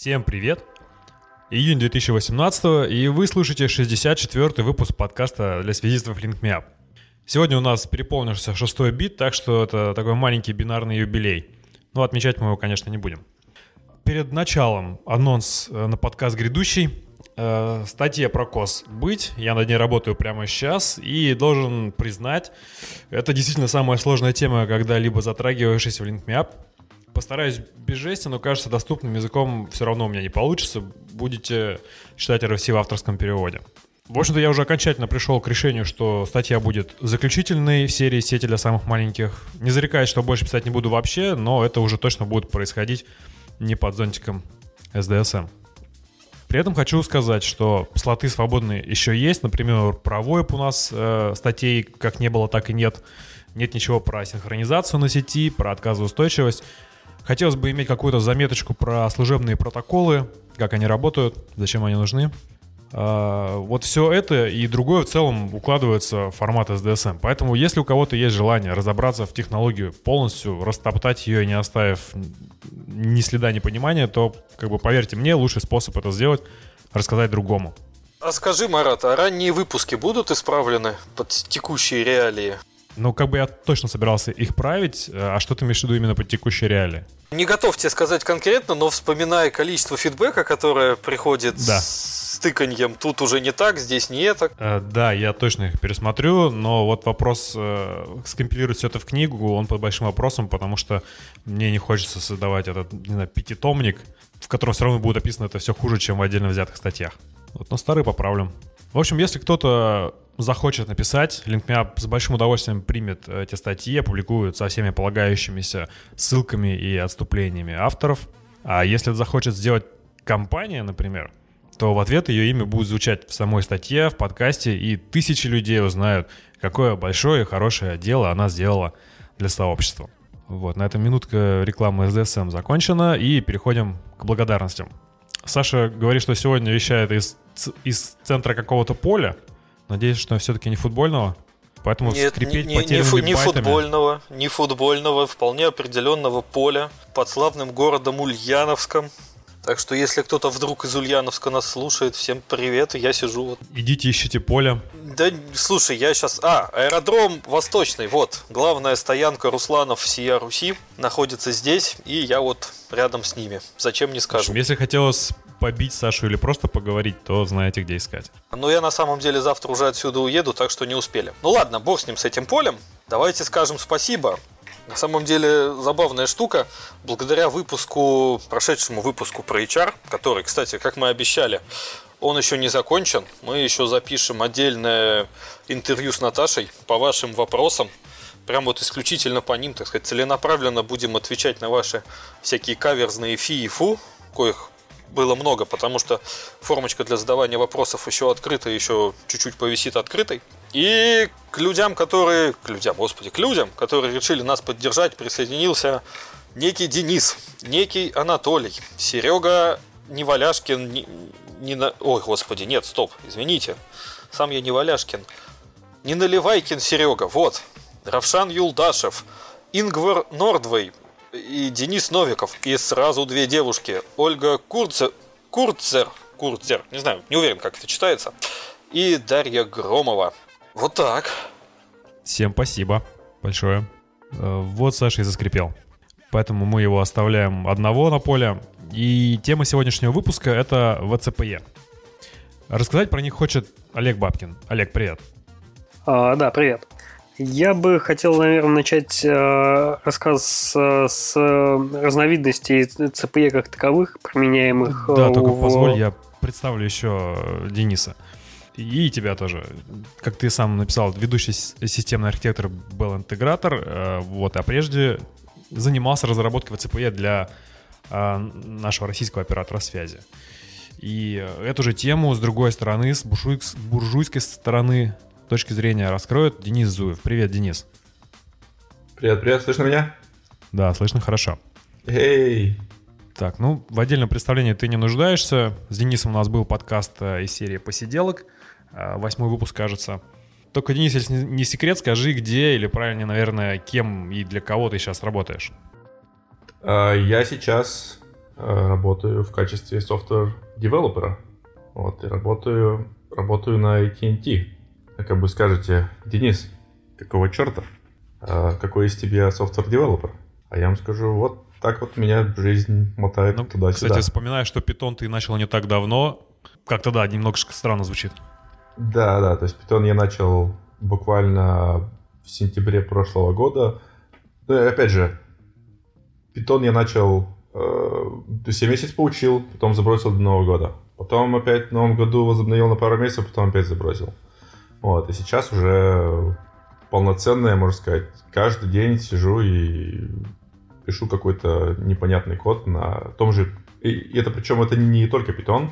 Всем привет! Июнь 2018, и вы слушаете 64-й выпуск подкаста для связистов LinkMeUp. Сегодня у нас переполнился 6-й бит, так что это такой маленький бинарный юбилей. Но отмечать мы его, конечно, не будем. Перед началом анонс на подкаст грядущий. Статья про кос быть, я над ней работаю прямо сейчас и должен признать, это действительно самая сложная тема, когда-либо затрагиваешься в LinkMeUp. Постараюсь без жести, но кажется, доступным языком все равно у меня не получится, будете читать RFC в авторском переводе. В общем-то, я уже окончательно пришел к решению, что статья будет заключительной в серии «Сети для самых маленьких». Не зарекаюсь, что больше писать не буду вообще, но это уже точно будет происходить не под зонтиком SDSM. При этом хочу сказать, что слоты свободные еще есть. Например, про VoIP у нас статей как не было, так и нет. Нет ничего про синхронизацию на сети, про отказоустойчивость. Хотелось бы иметь какую-то заметочку про служебные протоколы, как они работают, зачем они нужны. Вот все это и другое в целом укладывается в формат SDSM. Поэтому если у кого-то есть желание разобраться в технологию полностью, растоптать ее, не оставив ни следа непонимания, то, как бы, поверьте мне, лучший способ это сделать — рассказать другому. А скажи, Марат, а ранние выпуски будут исправлены под текущие реалии? Ну, как бы я точно собирался их править, а что ты имеешь в виду именно под текущие реалии? Не готов тебе сказать конкретно, но вспоминая количество фидбэка, которое приходит с тыканьем, тут уже не так, здесь не так. Да, я точно их пересмотрю, но вот вопрос, скомпилировать все это в книгу, он под большим вопросом, потому что мне не хочется создавать этот, не знаю, пятитомник, в котором все равно будет описано это все хуже, чем в отдельно взятых статьях. Вот, но старые поправлю. В общем, если кто-то захочет написать, LinkMeUp с большим удовольствием примет эти статьи, опубликуют со всеми полагающимися ссылками и отступлениями авторов. А если захочет сделать компания, например, то в ответ ее имя будет звучать в самой статье, в подкасте, и тысячи людей узнают, какое большое и хорошее дело она сделала для сообщества. Вот, на этом минутка рекламы SDSM закончена, и переходим к благодарностям. Саша говорит, что сегодня вещает из центра какого-то поля. Надеюсь, что все-таки не футбольного. Поэтому нет, скрипеть потерянными байтами. Не футбольного, вполне определенного поля под славным городом Ульяновском. Так что если кто-то вдруг из Ульяновска нас слушает, всем привет, я сижу вот. Идите ищите поле. Да, слушай, я сейчас... аэродром Восточный, вот. Главная стоянка Русланов Сия Руси находится здесь, и я вот рядом с ними. Зачем, не скажу. В общем, если хотелось побить Сашу или просто поговорить, то знаете, где искать. Ну, я на самом деле завтра уже отсюда уеду, так что не успели. Ну ладно, бог с ним, с этим полем. Давайте скажем спасибо. На самом деле забавная штука. Благодаря прошедшему выпуску про HR, который, кстати, как мы обещали, он еще не закончен. Мы еще запишем отдельное интервью с Наташей по вашим вопросам. Прям вот исключительно по ним, так сказать, целенаправленно будем отвечать на ваши всякие каверзные фи и фу, коих было много, потому что формочка для задавания вопросов еще открыта, еще чуть-чуть повисит открытой. И к людям, которые решили нас поддержать, присоединился некий Денис, некий Анатолий, Серега Неваляшкин, Неналивайкин Серега, вот, Равшан Юлдашев, Ингвар Нордвей и Денис Новиков. И сразу две девушки, Ольга Курцер, не знаю, не уверен, как это читается, и Дарья Громова. Вот так. Всем спасибо большое. Вот Саша и заскрипел. Поэтому мы его оставляем одного на поле. И тема сегодняшнего выпуска — это ВЦПЕ. Рассказать про них хочет Олег Бабкин. Олег, привет. Да, привет. Я бы хотел, наверное, начать рассказ с разновидностей ЦПЕ как таковых, применяемых... Да, только позволь, я представлю еще Дениса. И тебя тоже. Как ты сам написал, ведущий системный архитектор Bell Integrator, вот, а прежде занимался разработкой ВЦПЕ для нашего российского оператора связи. И эту же тему с другой стороны, с буржуйской стороны, точки зрения раскроет Денис Зуев. Привет, Денис. Привет. Слышно меня? Да, слышно хорошо. Эй! Так, ну, в отдельном представлении ты не нуждаешься. С Денисом у нас был подкаст из серии «Посиделок». 8-й выпуск, кажется. Только, Денис, если не секрет, скажи, где или, правильнее, наверное, кем и для кого ты сейчас работаешь. Я сейчас работаю в качестве софтвер-девелопера. Вот, и работаю на AT&T. Как бы скажете: Денис, какого черта? Какой из тебя софтвер-девелопер? А я вам скажу, вот так вот меня жизнь мотает туда-сюда. Кстати, вспоминаю, что Python ты начал не так давно. Как-то да, немножко странно звучит. Да, то есть Python я начал буквально в сентябре прошлого года. Ну, опять же, Python я начал... То есть я месяц поучил, потом забросил до Нового года. Потом опять в Новом году возобновил на пару месяцев, потом опять забросил. Вот, и сейчас уже полноценное, можно сказать, каждый день сижу и пишу какой-то непонятный код на том же... И это, причем это не только Python.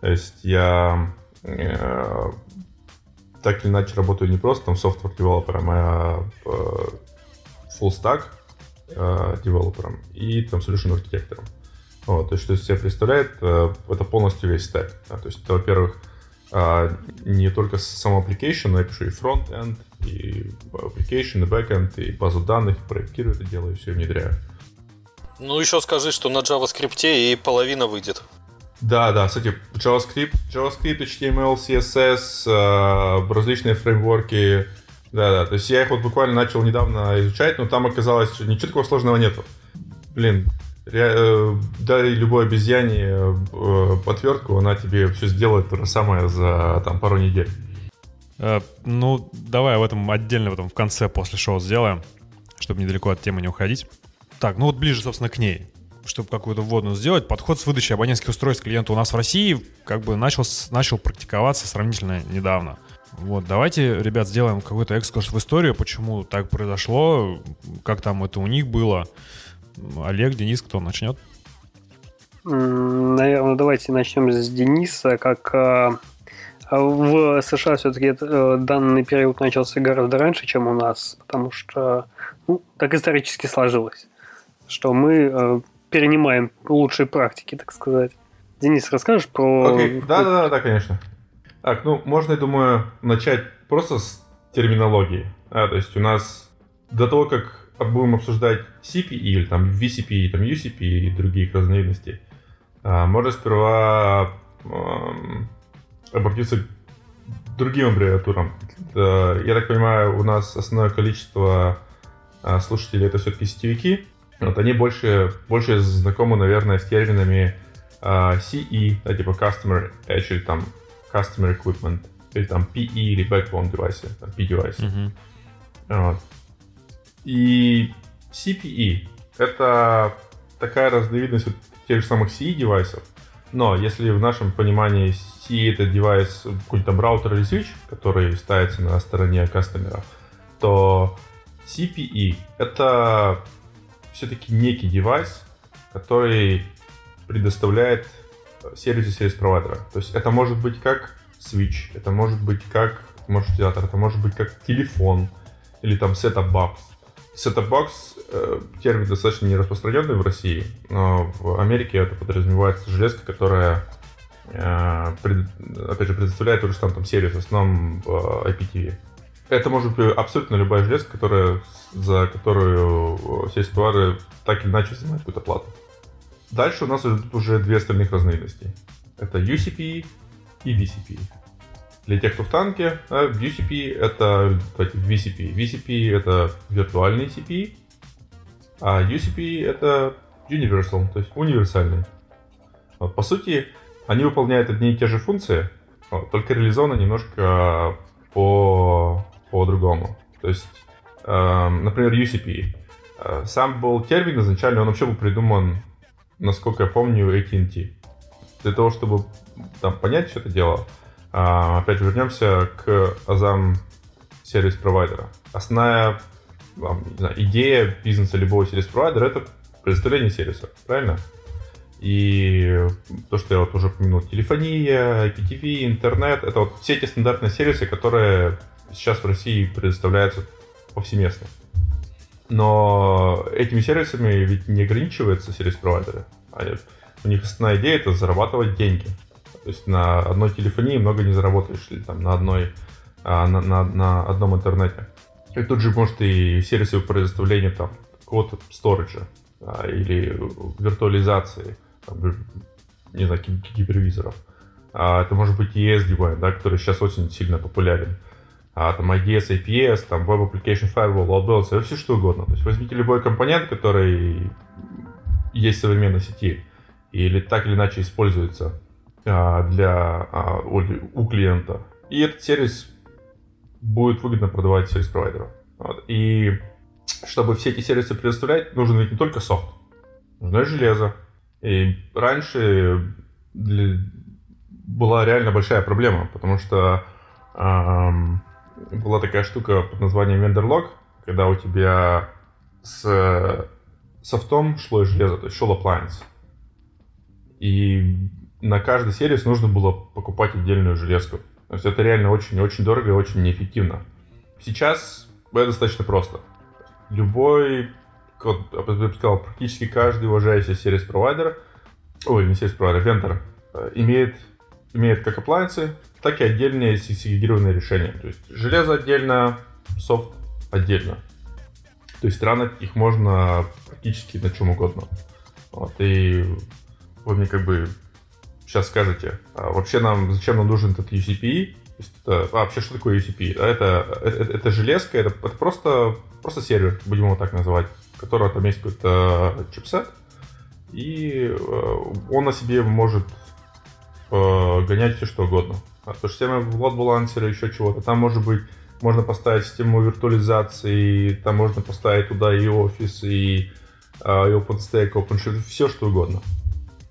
То есть я так или иначе работаю не просто там софтвер-девелопером, а full-stack девелопером и там solution-архитектором. Вот, то есть что из себя представляет, это полностью весь стек. Да, то есть это, во-первых, не только сам application, но я пишу и фронт-энд, и application, и бэк-энд, и базу данных, проектирую это дело и все внедряю. Ну еще скажи, что на JavaScript и половина выйдет. Да, кстати, JavaScript, HTML, CSS, различные фреймворки. Да, то есть я их вот буквально начал недавно изучать, но там оказалось, что ничего такого сложного нету. Блин, дай любой обезьяне подвертку, она тебе все сделает то же самое за там, пару недель. Ну, давай об этом отдельно в конце после шоу сделаем, чтобы недалеко от темы не уходить. Так, ну вот ближе, собственно, к ней. Чтобы какую-то вводную сделать, подход с выдачей абонентских устройств клиенту у нас в России как бы начал практиковаться сравнительно недавно. Вот, давайте, ребят, сделаем какой-то экскурс в историю, почему так произошло, как там это у них было. Олег, Денис, кто начнет? Наверное, давайте начнем с Дениса. Как в США все-таки данный период начался гораздо раньше, чем у нас, потому что так исторически сложилось, что мы перенимаем лучшие практики, так сказать. Денис, расскажешь про... Окей. Да, конечно. Так, можно, я думаю, начать просто с терминологии. То есть у нас до того, как будем обсуждать CPE или там VCPE, там UCPE и других разновидностей, можно сперва обратиться к другим аббревиатурам. Я так понимаю, у нас основное количество слушателей — это все-таки сетевики. Вот, они больше знакомы, наверное, с терминами CE, да, типа Customer Edge или там Customer Equipment, или там PE или Backbone Device, там P-Device. Mm-hmm. Вот. И CPE — это такая разновидность вот тех же самых CE-девайсов, но если в нашем понимании CE — это девайс, какой-то там раутер или switch, который ставится на стороне кастомера, то CPE — это... все-таки некий девайс, который предоставляет сервисы сервис-провайдера. То есть это может быть как switch, это может быть как маршрутизатор, это может быть как телефон или там set-up-box. Set-up-box термин достаточно не распространенный в России, но в Америке это подразумевается железка, которая опять же предоставляет уже там сервис, в основном IPTV. Это может быть абсолютно любая железка, за которую сервис-провайдеры так или иначе занимают какую-то плату. Дальше у нас идут уже две остальных разновидности. Это UCPE и VCPE. Для тех, кто в танке, UCPE — это VCPE. VCPE — это виртуальный CPE, а UCPE — это Universal, то есть универсальный. Вот, по сути, они выполняют одни и те же функции, только реализованы немножко по-другому. То есть, например, UCPE. Сам был термин изначально, он вообще был придуман, насколько я помню, AT&T. Для того, чтобы там понять все это дело, опять вернемся к азам сервис-провайдера. Основная идея бизнеса любого сервис-провайдера — это предоставление сервиса, правильно? И то, что я вот уже упомянул, телефония, IPTV, интернет — это вот все эти стандартные сервисы, которые сейчас в России предоставляются повсеместно. Но этими сервисами ведь не ограничиваются сервис-провайдеры. У них основная идея — это зарабатывать деньги. То есть на одной телефонии много не заработаешь, или там на одном интернете. И тут же, может, и сервисы предоставления там какого-то сториджа. или виртуализации, там, не знаю, гипервизоров. Это может быть ES-дивайн, да, который сейчас очень сильно популярен. Там IDS, IPS, там Web Application Firewall, Load Balancer, все что угодно. То есть возьмите любой компонент, который есть в современной сети, или так или иначе используется у клиента. И этот сервис будет выгодно продавать сервис-провайдеру. Вот. И чтобы все эти сервисы предоставлять, нужен ведь не только софт, нужно и железо. И раньше была реально большая проблема, потому что была такая штука под названием вендор-лог, когда у тебя с софтом шло и железо, то есть шел appliance. И на каждый сервис нужно было покупать отдельную железку. То есть это реально очень-очень дорого и очень неэффективно. Сейчас это достаточно просто. Любой, как я сказал, практически каждый уважающий сервис-провайдер, ой, не сервис-провайдер, вендор, имеет как appliance, так и отдельные сегрегированные решения. То есть железо отдельно, софт отдельно. То есть ранить их можно практически на чем угодно. Вот, и вы мне как бы сейчас скажете, а вообще зачем нам нужен этот UCP? Вообще что такое UCP? Это железка, это просто сервер, будем его так называть, у которого там есть какой-то чипсет, и он на себе может гонять все что угодно. То же самое в load balancer, еще чего-то. Там может быть, можно поставить систему виртуализации, там можно поставить туда и Office, и OpenStack, OpenShift, все что угодно.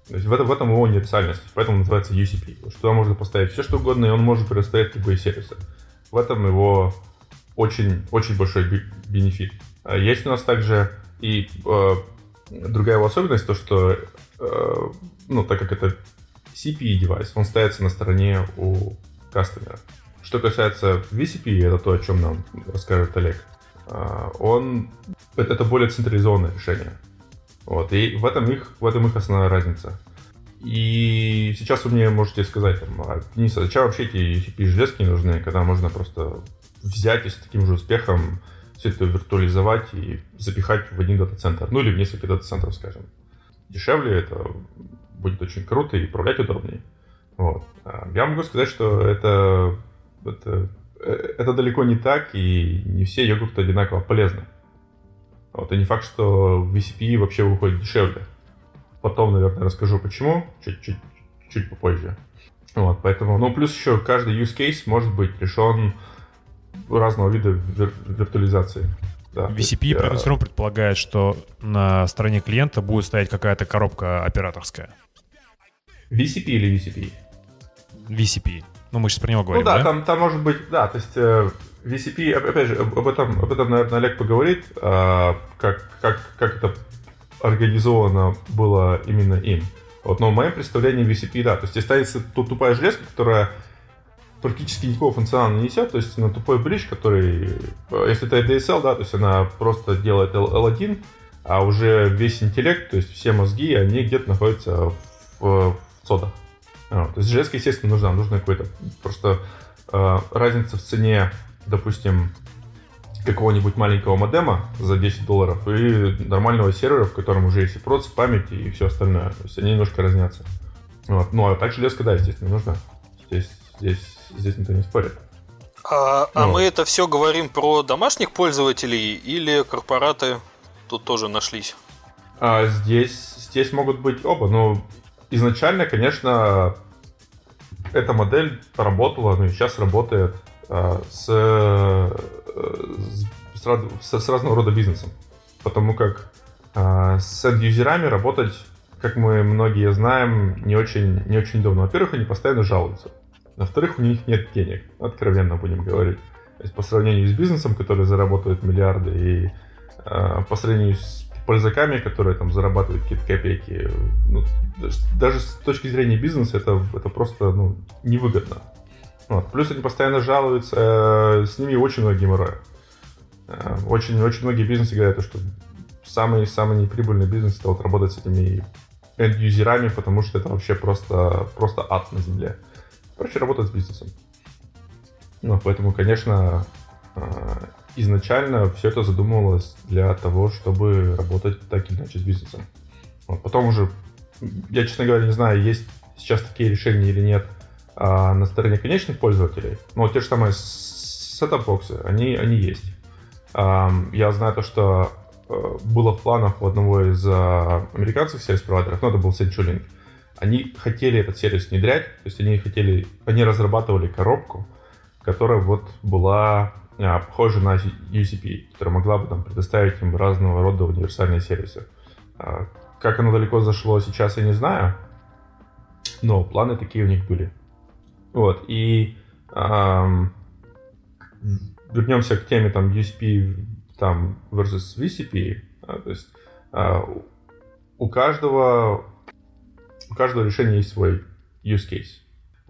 То есть в этом его универсальность, поэтому называется UCP, потому что туда можно поставить все что угодно, и он может предоставить любые сервисы. В этом его очень-очень большой бенефит. Есть у нас также и другая его особенность, то что, так как это CPE-девайс, он ставится на стороне у кастомера. Что касается VCP, это то, о чем нам расскажет Олег, это более централизованное решение. Вот, и в этом их основная разница. И сейчас вы мне можете сказать, Денис, а зачем вообще эти UCP-железки нужны, когда можно просто взять и с таким же успехом все это виртуализовать и запихать в один дата-центр, ну или в несколько дата-центров, скажем. Дешевле это будет очень круто и управлять удобнее. Вот. Я могу сказать, что это далеко не так, и не все йогурты одинаково полезны. Вот, и не факт, что VCP вообще выходит дешевле. Потом, наверное, расскажу почему, чуть попозже. Вот, поэтому, плюс еще каждый use case может быть решен разного вида виртуализации. Да, VCP предполагает, что на стороне клиента будет стоять какая-то коробка операторская. VCP или VCP? VCP. Мы сейчас про него говорим, да? Там может быть, да, то есть... VCP, опять же, об этом, наверное, Олег поговорит, как это организовано было именно им. Вот, но в моем представлении VCP, да, то есть остается тупая железка, которая практически никакого функционала не несет, то есть на тупой бридж, который, если это ADSL, да, то есть она просто делает L1, а уже весь интеллект, то есть все мозги, они где-то находятся в цодах. То есть железка, естественно, нужна какой-то, просто разница в цене, допустим, какого-нибудь маленького модема за $10 и нормального сервера, в котором уже есть и проц, память и все остальное. То есть они немножко разнятся. Вот. Ну, а так железка, да, естественно, нужна. Здесь никто не спорит. А мы это все говорим про домашних пользователей или корпораты тут тоже нашлись? Здесь могут быть оба. Но изначально, конечно, эта модель работала, и сейчас работает с разного рода бизнесом. Потому как с энд-юзерами работать, как мы многие знаем, не очень удобно. Во-первых, они постоянно жалуются. Во-вторых, у них нет денег. Откровенно будем говорить. То есть по сравнению с бизнесом, который зарабатывает миллиарды, и по сравнению с пользаками, которые там зарабатывают какие-то копейки, даже с точки зрения бизнеса это просто невыгодно. Вот. Плюс они постоянно жалуются, с ними очень много геморроя. Очень многие бизнесы говорят, что самый неприбыльный бизнес — это работать с этими энд-юзерами, потому что это вообще просто ад на земле. Проще работать с бизнесом. Поэтому, конечно, изначально все это задумывалось для того, чтобы работать так или иначе с бизнесом. Вот. Потом уже, я, честно говоря, не знаю, есть сейчас такие решения или нет на стороне конечных пользователей, но те же самые сетап-боксы, они есть. Я знаю то, что было в планах у одного из американских сервис-провайдеров, но это был CenturyLink. Они хотели этот сервис внедрять, то есть они разрабатывали коробку, которая вот была похожа на UCP, которая могла бы там предоставить им разного рода универсальные сервисы. Как оно далеко зашло сейчас, я не знаю, но планы такие у них были. Вот, и вернемся к теме там UCP там, versus VCP, то есть у каждого решения есть свой use case.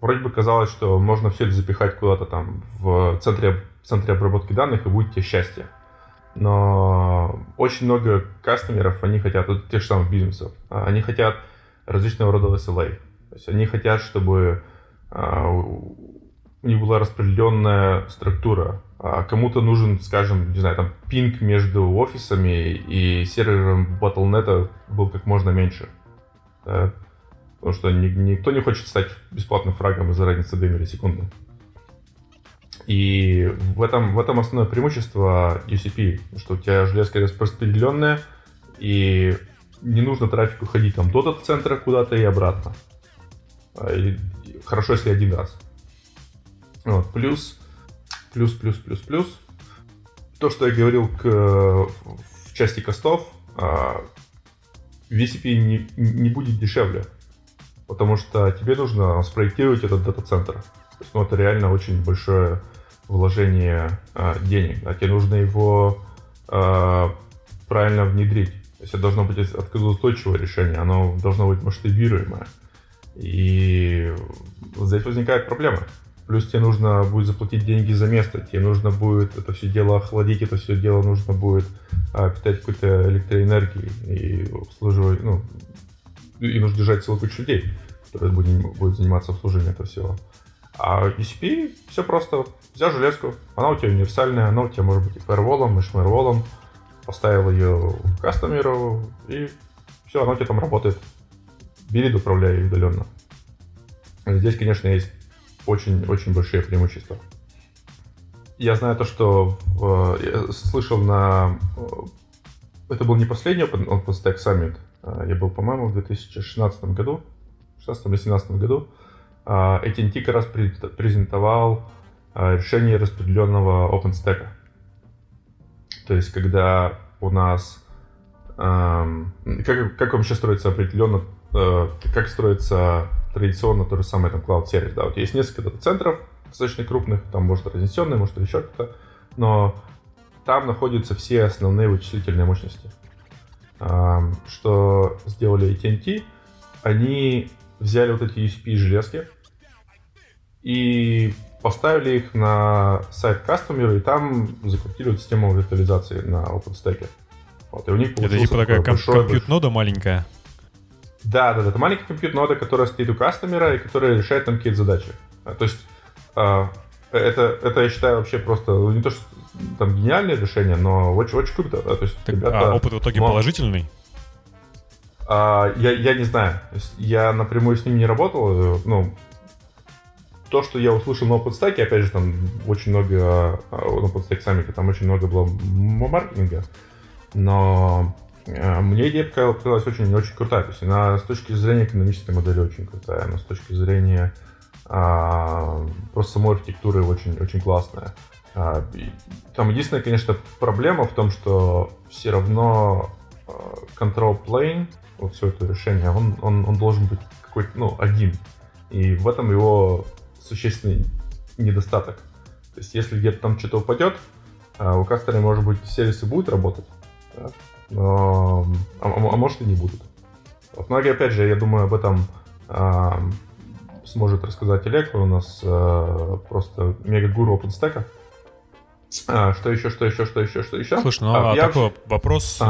Вроде бы казалось, что можно все это запихать куда-то там в центре обработки данных, и будет тебе счастье. Но очень много кастомеров, они хотят, вот тех же самых бизнесов, они хотят различного рода SLA. То есть они хотят, чтобы у них была распределенная структура. Кому-то нужен, скажем, не знаю, там пинг между офисами и сервером Battle.net был как можно меньше. Да? Потому что никто не хочет стать бесплатным фрагом из-за разницы миллисекунды. И в этом основное преимущество UCP, что у тебя железка распределенная, и не нужно трафику ходить там до дата-центра куда-то и обратно. И хорошо, если один раз. Вот. Плюс. То, что я говорил в части костов, VCP не будет дешевле. Потому что тебе нужно спроектировать этот дата-центр. То есть, это реально очень большое вложение денег. А тебе нужно его правильно внедрить. То есть это должно быть отказоустойчивое решение, оно должно быть масштабируемое. И здесь возникает проблема. Плюс тебе нужно будет заплатить деньги за место, тебе нужно будет это все дело охладить, это все дело нужно будет питать какой-то электроэнергией и обслуживать, и нужно держать целую кучу людей, которые будут заниматься обслуживанием этого всего. А UCP все просто. Взял железку, она у тебя универсальная, она у тебя может быть и фаерволом, и шмерволом. Поставил ее кастомеру, и все, она у тебя там работает. Бери, управляй удаленно. Здесь, конечно, есть очень-очень большие преимущества. Я знаю то, что я слышал это был не последний OpenStack Summit. Я был, по-моему, в 2016 году, в 2016-2017 году. AT&T как раз презентовал решение распределенного OpenStack. То есть, когда у нас... Как вообще строится определенно... Как строится традиционно то же самое там клауд-сервис. Да? Вот есть несколько дата-центров достаточно крупных, там, может, разнесенные, может, еще кто-то, но там находятся все основные вычислительные мощности. Что сделали AT&T, они взяли вот эти UCP-железки и поставили их на сайт кастомера, и там закрутили вот систему виртуализации на OpenStack. Вот, и у них получился... Это типа такая компьют-нода маленькая? Да, это маленькая компьют-нода, которая стоит у кастомера и которая решает там какие-то задачи. То есть это я считаю вообще просто не то, что там гениальное решение, но очень-очень круто. То есть, ребята, опыт в итоге положительный? Я не знаю. Я напрямую с ним не работал. То, что я услышал на OpenStack, опять же, там очень много на OpenStack Summit, там очень много было маркетинга, но мне идея показалась очень-очень крутая. То есть она с точки зрения экономической модели очень крутая, она с точки зрения просто самой архитектуры очень-очень классная. Там единственная, конечно, проблема в том, что все равно control plane, вот все это решение, он должен быть какой-то, один. И в этом его существенный недостаток. То есть если где-то там что-то упадет, у кастера, может быть, сервисы будут работать, да? А может и не будут. Многие, опять же, я думаю, об этом сможет рассказать Олег, он у нас просто мега-гуру OpenStack. Что еще? Слушай, такой вопрос,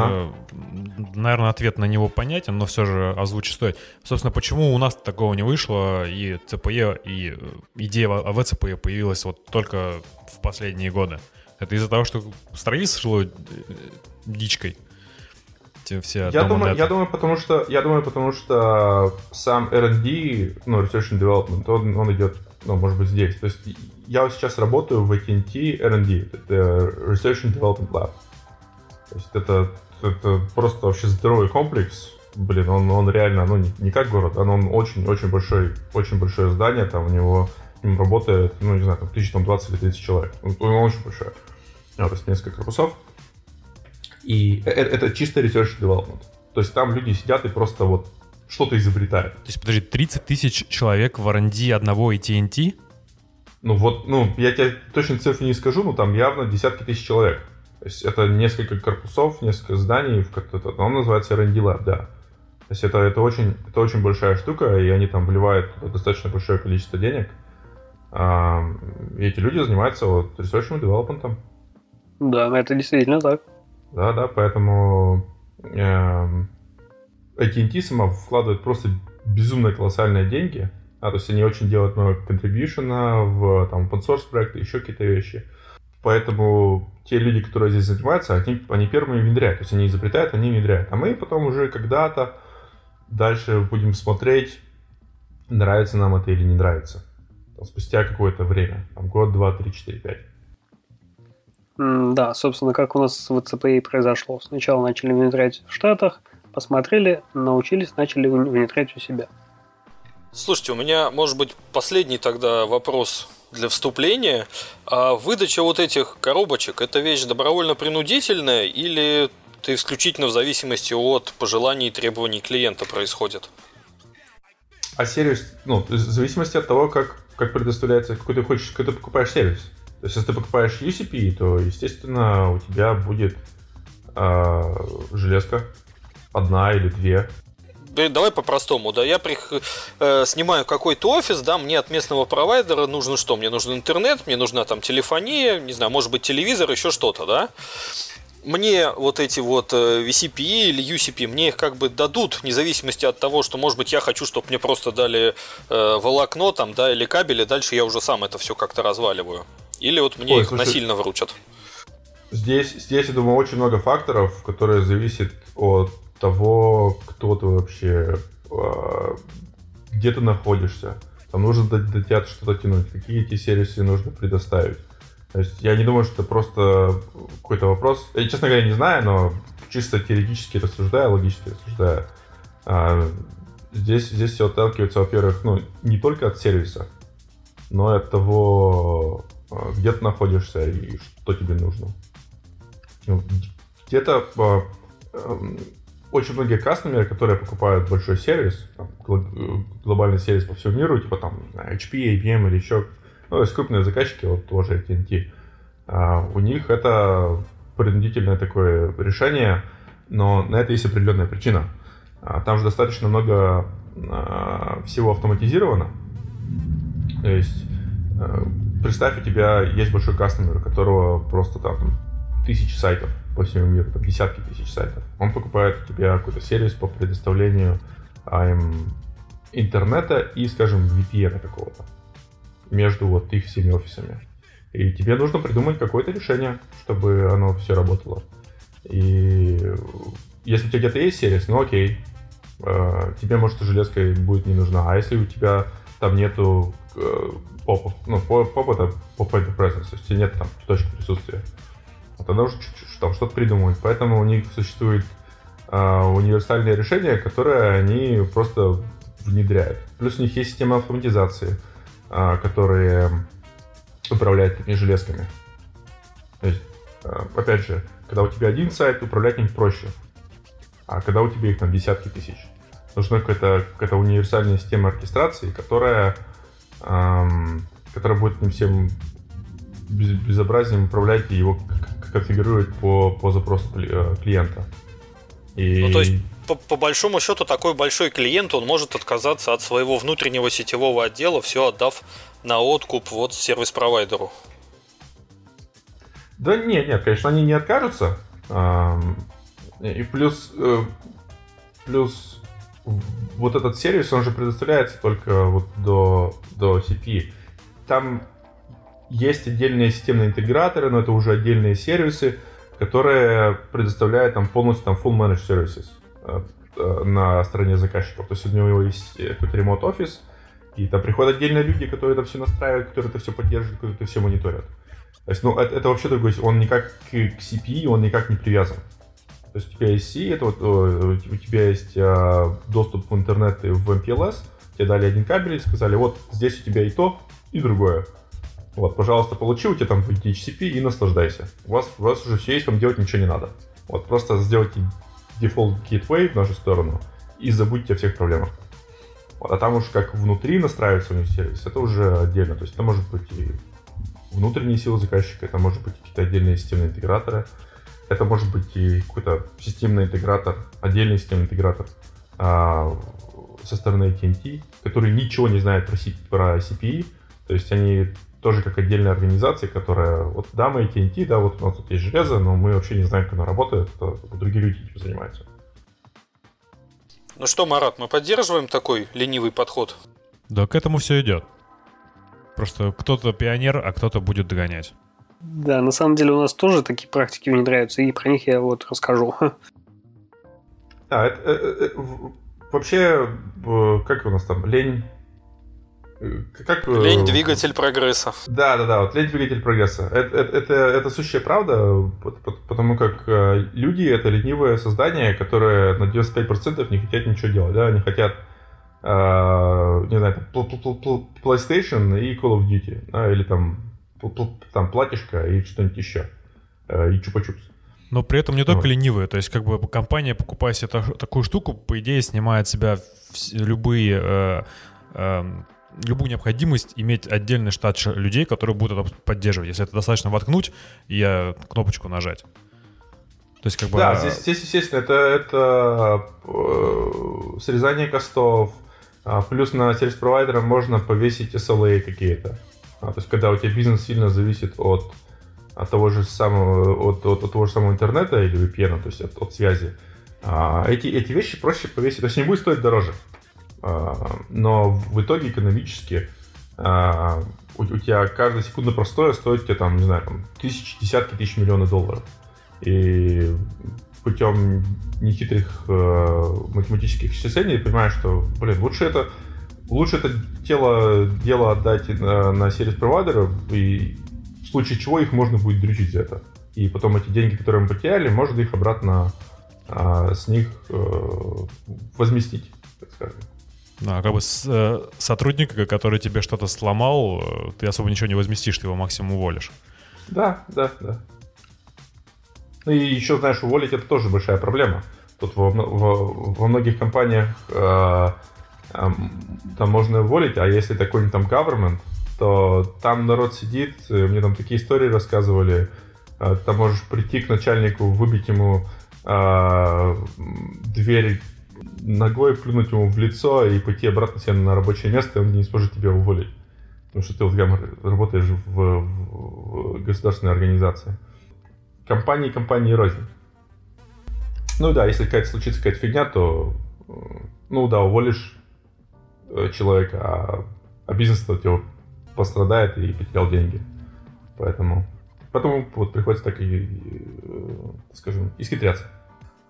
наверное, ответ на него понятен, но все же озвучить стоит. Собственно, почему у нас такого не вышло, и ЦПЕ, и идея АВЦПЕ появилась вот только в последние годы? Это из-за того, что строительство шло дичкой. Все я думаю, потому что сам R&D, ну, Research and Development, он идет, ну, может быть, здесь. То есть я вот сейчас работаю в AT&T R&D, это Research and Development Lab. То есть это просто вообще здоровый комплекс. Блин, он реально, ну, не как город, он очень большое здание, там у него работает, ну, не знаю, там 20 или 30 человек. Он очень большой. У него просто несколько корпусов. И это чисто research development. То есть там люди сидят и просто вот что-то изобретают. То есть, подожди, 30 тысяч человек в R&D одного AT&T? Ну вот, ну, я тебе точно цифры не скажу, но там явно десятки тысяч человек. То есть это несколько корпусов, несколько зданий, он называется R&D Lab, да. То есть это очень большая штука, и они там вливают достаточно большое количество денег. И эти люди занимаются вот research and development. Да, это действительно так. Да, поэтому AT&T сама вкладывает просто безумно колоссальные деньги. То есть они очень делают много контрибьюшена в там open source проекты, еще какие-то вещи. Поэтому те люди, которые здесь занимаются, они первыми внедряют. То есть они изобретают, они внедряют. А мы потом уже когда-то дальше будем смотреть, нравится нам это или не нравится. Там, спустя какое-то время. Там, год, два, три, четыре, пять. Да, собственно, как у нас с WCP и произошло. Сначала начали внедрять в Штатах, посмотрели, научились, начали внедрять у себя. Слушайте, у меня, может быть, последний тогда вопрос для вступления. А выдача вот этих коробочек, это вещь добровольно-принудительная или это исключительно в зависимости от пожеланий и требований клиента происходит? А сервис, ну, в зависимости от того, как предоставляется, какой ты хочешь, когда ты покупаешь сервис. То есть, если ты покупаешь UCP, то, естественно, у тебя будет железка одна или две. Давай по-простому, да, я снимаю какой-то офис, да, мне от местного провайдера нужно что? Мне нужен интернет, мне нужна там телефония, не знаю, может быть, телевизор, еще что-то, да? Мне вот эти вот VCP или UCP, мне их как бы дадут, вне зависимости от того, что, может быть, я хочу, чтобы мне просто дали волокно там, да, или кабели, дальше я уже сам это все как-то разваливаю. Или вот мне насильно вручат. Здесь, я думаю, очень много факторов, которые зависят от того, кто ты вообще, где ты находишься. Там нужно до тебя что-то тянуть, какие эти сервисы нужно предоставить. То есть я не думаю, что это просто какой-то вопрос. Я, честно говоря, не знаю, но чисто теоретически рассуждая, логически рассуждая, здесь все отталкивается, во-первых, ну, не только от сервиса, но и от того, где ты находишься и что тебе нужно. Где-то очень многие кастомеры, которые покупают большой сервис, глобальный сервис по всему миру, типа там HP, IBM или еще, ну, то есть крупные заказчики, вот тоже AT&T, у них это принудительное такое решение, но на это есть определенная причина. Там же достаточно много всего автоматизировано. То есть, представь, у тебя есть большой кастомер, у которого просто там тысячи сайтов по всему миру, там десятки тысяч сайтов. Он покупает у тебя какой-то сервис по предоставлению интернета и, скажем, VPN какого-то между вот их всеми офисами. И тебе нужно придумать какое-то решение, чтобы оно все работало. И если у тебя где-то есть сервис, ну окей, тебе, может, железка будет не нужна. А если у тебя там нету попов, ну поп это pop-up presence, то есть нет там точки присутствия. А тогда уже там что-то придумывать. Поэтому у них существует универсальные решения, которые они просто внедряют. Плюс у них есть система автоматизации, которые управляют такими железками. То есть, опять же, когда у тебя один сайт, управлять им проще. А когда у тебя их там десятки тысяч, нужна какая-то универсальная система оркестрации, которая будет им всем безобразием управлять и его конфигурирует по запросу клиента. И... Ну, то есть, по большому счету, такой большой клиент, он может отказаться от своего внутреннего сетевого отдела, все отдав на откуп вот сервис-провайдеру. Да нет, конечно, они не откажутся. И плюс вот этот сервис, он же предоставляется только вот до CP. Там Есть отдельные системные интеграторы, но это уже отдельные сервисы, которые предоставляют там полностью там full managed services на стороне заказчиков. То есть у него есть какой-то remote офис, и там приходят отдельные люди, которые это все настраивают, которые это все поддерживают, которые это все мониторят. То есть, ну, это вообще другой, он никак к CPI, он никак не привязан. То есть у тебя есть C, это вот, у тебя есть доступ в интернет и в MPLS, тебе дали один кабель и сказали, вот здесь у тебя и то, и другое. Вот, пожалуйста, получи, у тебя там DHCP и наслаждайся. У вас уже все есть, вам делать ничего не надо. Вот, просто сделайте дефолт gateway в нашу сторону и забудьте о всех проблемах. Вот, а там уж как внутри настраивается у них сервис, это уже отдельно. То есть это может быть и внутренние силы заказчика, это может быть какие-то отдельные системные интеграторы, это может быть и какой-то системный интегратор, отдельный системный интегратор со стороны AT&T, который ничего не знает про CPI, то есть они тоже как отдельная организация, которая, вот да, мы AT&T, да, вот у нас тут есть железо, но мы вообще не знаем, как оно работает, другие люди этим занимаются. Ну что, Марат, мы поддерживаем такой ленивый подход? Да, к этому все идет. Просто кто-то пионер, а кто-то будет догонять. Да, на самом деле у нас тоже такие практики внедряются, и про них я вот расскажу. Да, это вообще, как у нас там, лень двигатель прогресса. Да, вот лень двигатель прогресса. Это сущая правда, потому как люди — это ленивое создание, которое на 95% не хотят ничего делать, да, они хотят не знаю, PlayStation и Call of Duty, да, или там платьишко и что-нибудь еще, и чупа-чупс. Но при этом не только ленивые, то есть как бы компания, покупая себе такую штуку, по идее снимает с себя любую необходимость иметь отдельный штат людей, которые будут это поддерживать. Если это достаточно воткнуть и кнопочку нажать. То есть, как бы... Да, здесь естественно, это срезание костов. Плюс на сервис-провайдера можно повесить SLA какие-то. То есть, когда у тебя бизнес сильно зависит от того же самого, от того же самого интернета или VPN, то есть от связи, эти вещи проще повесить. То есть, не будет стоить дороже. Но в итоге экономически у тебя каждая секунда простое стоит тебе там, не знаю, там, тысячи, десятки тысяч миллионов долларов. И путем нехитрых математических исчислений понимаешь, что, лучше это дело отдать на сервис-провайдеров, и в случае чего их можно будет дрючить за это. И потом эти деньги, которые мы потеряли, можно их обратно с них возместить, так скажем. Да, как бы сотрудника, который тебе что-то сломал, ты особо ничего не возместишь, ты его максимум уволишь. Да. Ну и еще, знаешь, уволить — это тоже большая проблема. Тут во многих компаниях там можно уволить, а если такой-нибудь там government, то там народ сидит, мне там такие истории рассказывали, ты можешь прийти к начальнику, выбить ему дверь ногой, плюнуть ему в лицо и пойти обратно себе на рабочее место, и он не сможет тебя уволить. Потому что ты вот работаешь в государственной организации. Компании рознь. Ну да, если случится какая-то фигня, то, ну да, уволишь человека, а бизнес-то у тебя пострадает и потерял деньги. Поэтому вот приходится так и, скажем, исхитряться.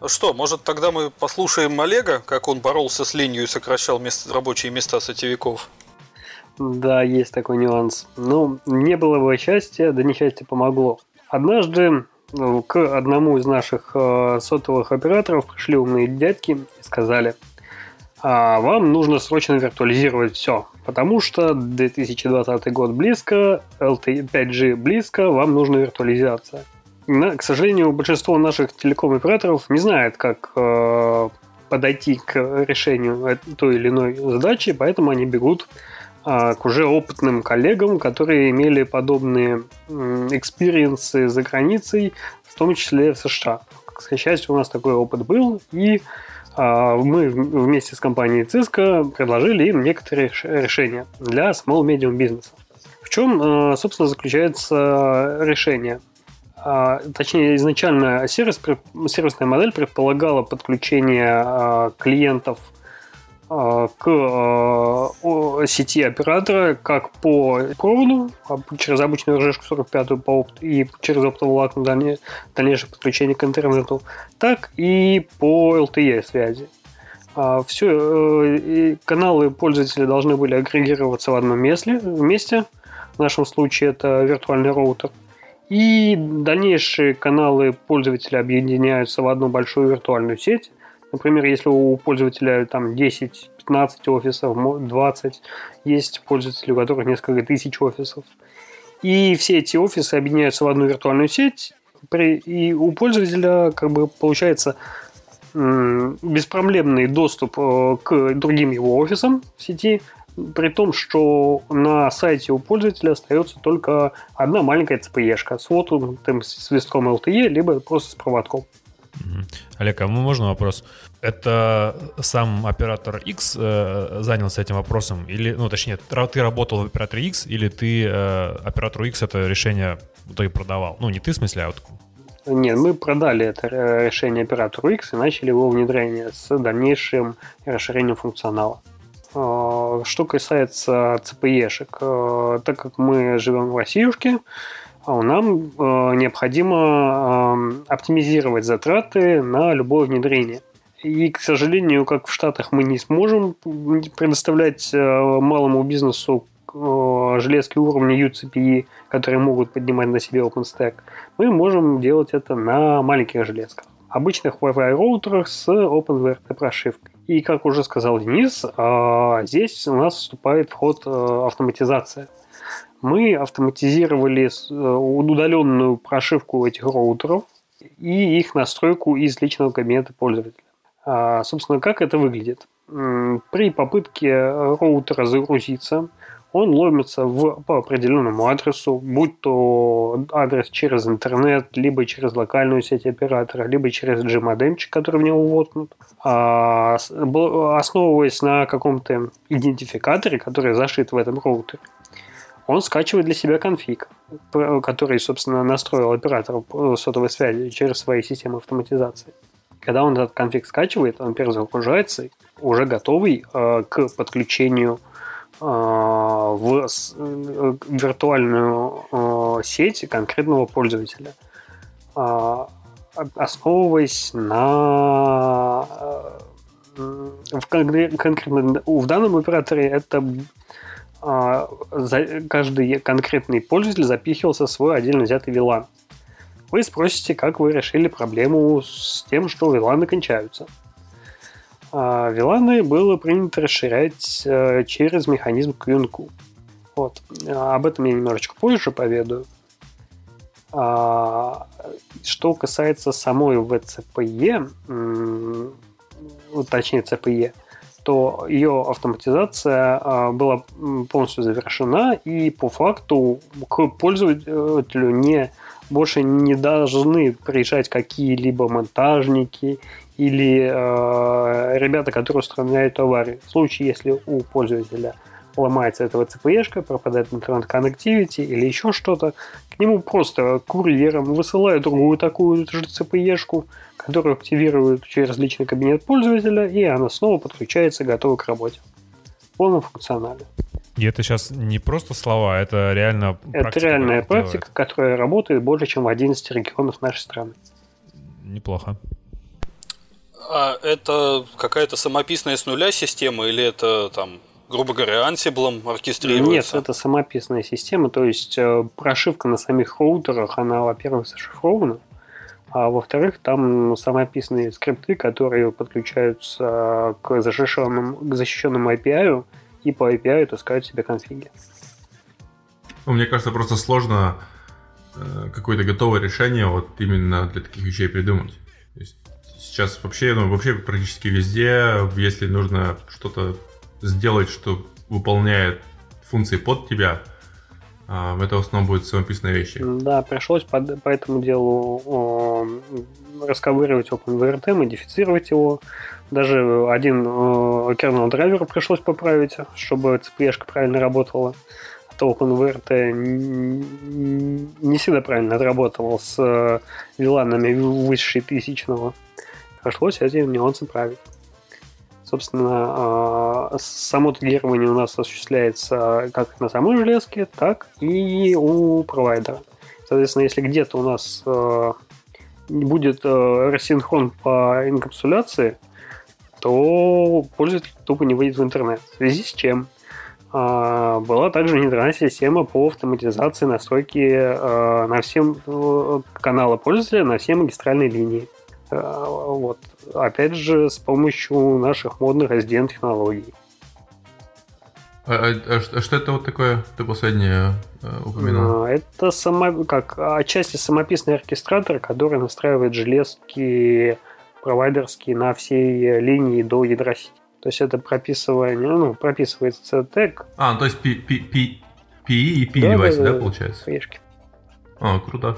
Ну что, может тогда мы послушаем Олега, как он боролся с ленью и сокращал рабочие места сетевиков? Да, есть такой нюанс. Ну, не было бы счастья, да несчастье помогло. Однажды к одному из наших сотовых операторов пришли умные дядьки и сказали: а вам нужно срочно виртуализировать все, потому что 2020 год близко, LTE 5G близко, вам нужна виртуализация. К сожалению, большинство наших телеком-операторов не знает, как подойти к решению той или иной задачи, поэтому они бегут к уже опытным коллегам, которые имели подобные экспириенсы за границей, в том числе в США. К счастью, у нас такой опыт был, и мы вместе с компанией Cisco предложили им некоторые решения для small-medium бизнеса. В чем, собственно, заключается решение? Точнее, изначально сервисная модель предполагала подключение клиентов к сети оператора как по проводу, через обычную ржешку 45-ю по опт и через оптоволокно дальнейшее подключение к интернету, так и по LTE связи. Все каналы пользователей должны были агрегироваться в одном месте, в нашем случае это виртуальный роутер, и дальнейшие каналы пользователя объединяются в одну большую виртуальную сеть. Например, если у пользователя там 10-15 офисов, 20, есть пользователи, у которых несколько тысяч офисов. И все эти офисы объединяются в одну виртуальную сеть, и у пользователя как бы получается беспроблемный доступ к другим его офисам в сети, при том, что на сайте у пользователя остается только одна маленькая ЦПЕшка с вот свистком LTE, либо просто с проводком. Олег, а можно вопрос? Это сам оператор X занялся этим вопросом? Или, ну, точнее, ты работал в операторе X, или ты оператору X это решение в итоге продавал? Ну, не ты, в смысле, а вот... Нет, мы продали это решение оператору X и начали его внедрение с дальнейшим расширением функционала. Что касается ЦПЕшек, так как мы живем в Россиюшке, нам необходимо оптимизировать затраты на любое внедрение. И, к сожалению, как в Штатах мы не сможем предоставлять малому бизнесу железки уровня UCPE, которые могут поднимать на себе OpenStack, мы можем делать это на маленьких железках, обычных Wi-Fi роутерах с OpenWRT прошивкой. И, как уже сказал Денис, здесь у нас вступает в ход автоматизация. Мы автоматизировали удаленную прошивку этих роутеров и их настройку из личного кабинета пользователя. Собственно, как это выглядит? При попытке роутера загрузиться, он ломится по определенному адресу, будь то адрес через интернет, либо через локальную сеть оператора, либо через G-модемчик, который в него воткнут. Основываясь на каком-то идентификаторе, который зашит в этом роутере, он скачивает для себя конфиг, который, собственно, настроил оператор сотовой связи через свои системы автоматизации. Когда он этот конфиг скачивает, он перезагружается, уже готовый к подключению в виртуальную сеть конкретного пользователя, основываясь на... Конкретно в данном операторе это... каждый конкретный пользователь запихивался в свой отдельно взятый VLAN. Вы спросите, как вы решили проблему с тем, что VLAN кончаются. VLAN было принято расширять через механизм QinQ. Вот. Об этом я немножечко позже поведаю. Что касается самой VCPE, точнее CPE, то ее автоматизация была полностью завершена, и по факту к пользователю больше не должны приезжать какие-либо монтажники или ребята, которые устраняют аварии. В случае, если у пользователя ломается эта ЦПЕшка, пропадает интернет-коннективити или еще что-то, к нему просто курьером высылают другую такую же ЦПЕшку, которую активируют через личный кабинет пользователя, и она снова подключается, готова к работе. В полном функционале. И это сейчас не просто слова, это реально практика. Это реальная практика, которая работает больше, чем в 11 регионов нашей страны. Неплохо. А это какая-то самописная с нуля система, или это там... грубо говоря, ансиблом оркестрируется? Нет, это самописная система, то есть прошивка на самих роутерах, она, во-первых, зашифрована, а во-вторых, там самописные скрипты, которые подключаются к защищенному API, и по API таскают себе конфиги. Мне кажется, просто сложно какое-то готовое решение вот именно для таких вещей придумать. То есть сейчас вообще практически везде, если нужно что-то сделать, что выполняет функции под тебя, это в основном будут самописные вещи. Да, пришлось по этому делу расковыривать OpenWRT, модифицировать его. Даже один kernel-драйвер пришлось поправить, чтобы ЦПЕшка правильно работала. А то OpenWRT не всегда правильно работал с VLAN-ами выше 1000. Пришлось эти нюансы править. Собственно, само тегирование у нас осуществляется как на самой железке, так и у провайдера. Соответственно, если где-то у нас будет рассинхрон по инкапсуляции, то пользователь тупо не выйдет в интернет. В связи с чем была также внедрена система по автоматизации настройки на всем канала пользователя, на все магистральные линии. Вот. Опять же, с помощью наших модных SDN-технологий. А что это вот такое ты последнее упоминал? Это отчасти самописный оркестратор, который настраивает железки провайдерские на всей линии до ядра сети. То есть это прописывание, прописывается тег. То есть PE и P девайсы, да, получается? Решки. Круто.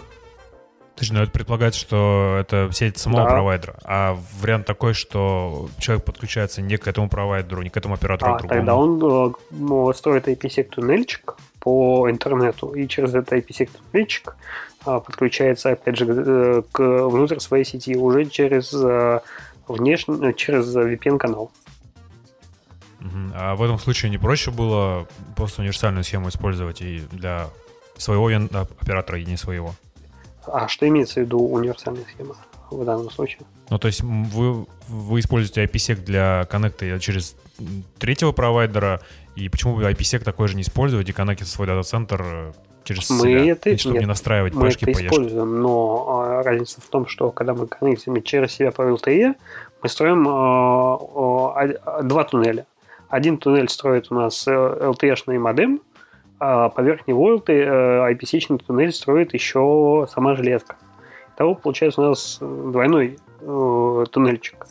Слушай, это предполагается, что это сеть самого провайдера, а вариант такой, что человек подключается не к этому провайдеру, не к этому оператору, другому. Тогда он строит IPsec-туннельчик по интернету, и через этот IPsec-туннельчик подключается, опять же, к внутрь своей сети уже через VPN-канал. А в этом случае не проще было просто универсальную схему использовать и для своего оператора, и не своего? А что имеется в виду универсальная схема в данном случае? То есть вы используете IPsec для коннекта через третьего провайдера, и почему бы IPsec такой же не использовать и коннектить свой дата-центр через себя, чтобы не настраивать пешки по ешке? Мы это используем, но разница в том, что когда мы коннектим через себя по LTE, мы строим два туннеля. Один туннель строит у нас LTE-шный модем, а поверх него IPC-чный туннель строит еще сама железка. Итого получается у нас двойной туннельчик.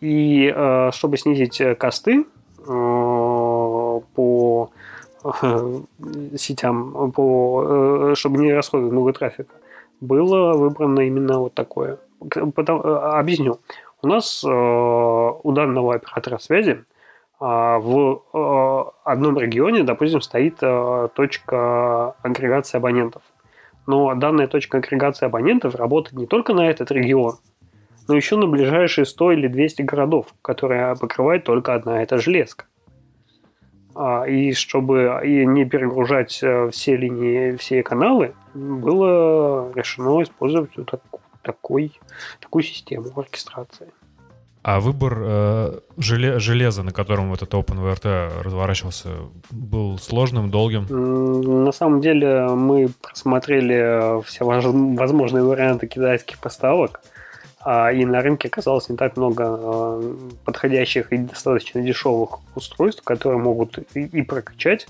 И чтобы снизить косты по сетям, чтобы не расходовать много трафика, было выбрано именно вот такое. Объясню. У нас у данного оператора связи в одном регионе, допустим, стоит точка агрегации абонентов. Но данная точка агрегации абонентов работает не только на этот регион, но еще на ближайшие 100 или 200 городов, которые покрывает только одна эта железка. И чтобы не перегружать все линии, все каналы, было решено использовать такую систему оркестрации. А выбор железа, на котором этот OpenWRT разворачивался, был сложным, долгим? На самом деле мы просмотрели все возможные варианты китайских поставок, и на рынке оказалось не так много подходящих и достаточно дешевых устройств, которые могут и прокачать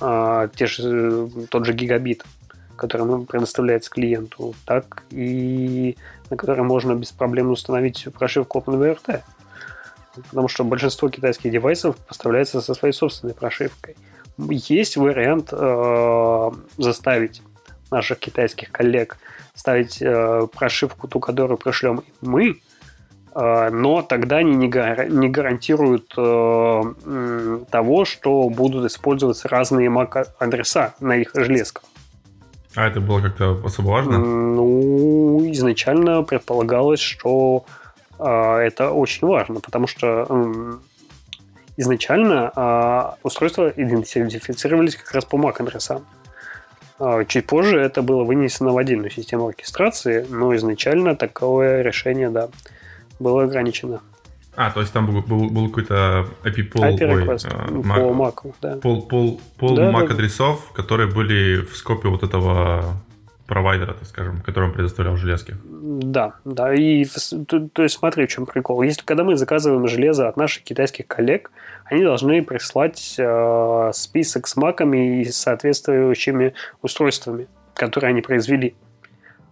тот же гигабит, который предоставляется клиенту, так и на который можно без проблем установить прошивку OpenWRT. Потому что большинство китайских девайсов поставляется со своей собственной прошивкой. Есть вариант заставить наших китайских коллег ставить прошивку, ту, которую пришлем мы, но тогда они не гарантируют того, что будут использоваться разные MAC-адреса на их железках. А это было как-то особо важно? Изначально предполагалось, что это очень важно, потому что изначально устройства идентифицировались как раз по MAC-адресам. Чуть позже это было вынесено в отдельную систему оркестрации, но изначально такое решение, да, было ограничено. То есть там был какой-то IP-пул MAC-адресов, которые были в скопе вот этого провайдера, так скажем, который он предоставлял железки. Да. И, то есть смотри, в чем прикол. Когда мы заказываем железо от наших китайских коллег, они должны прислать список с маками и соответствующими устройствами, которые они произвели.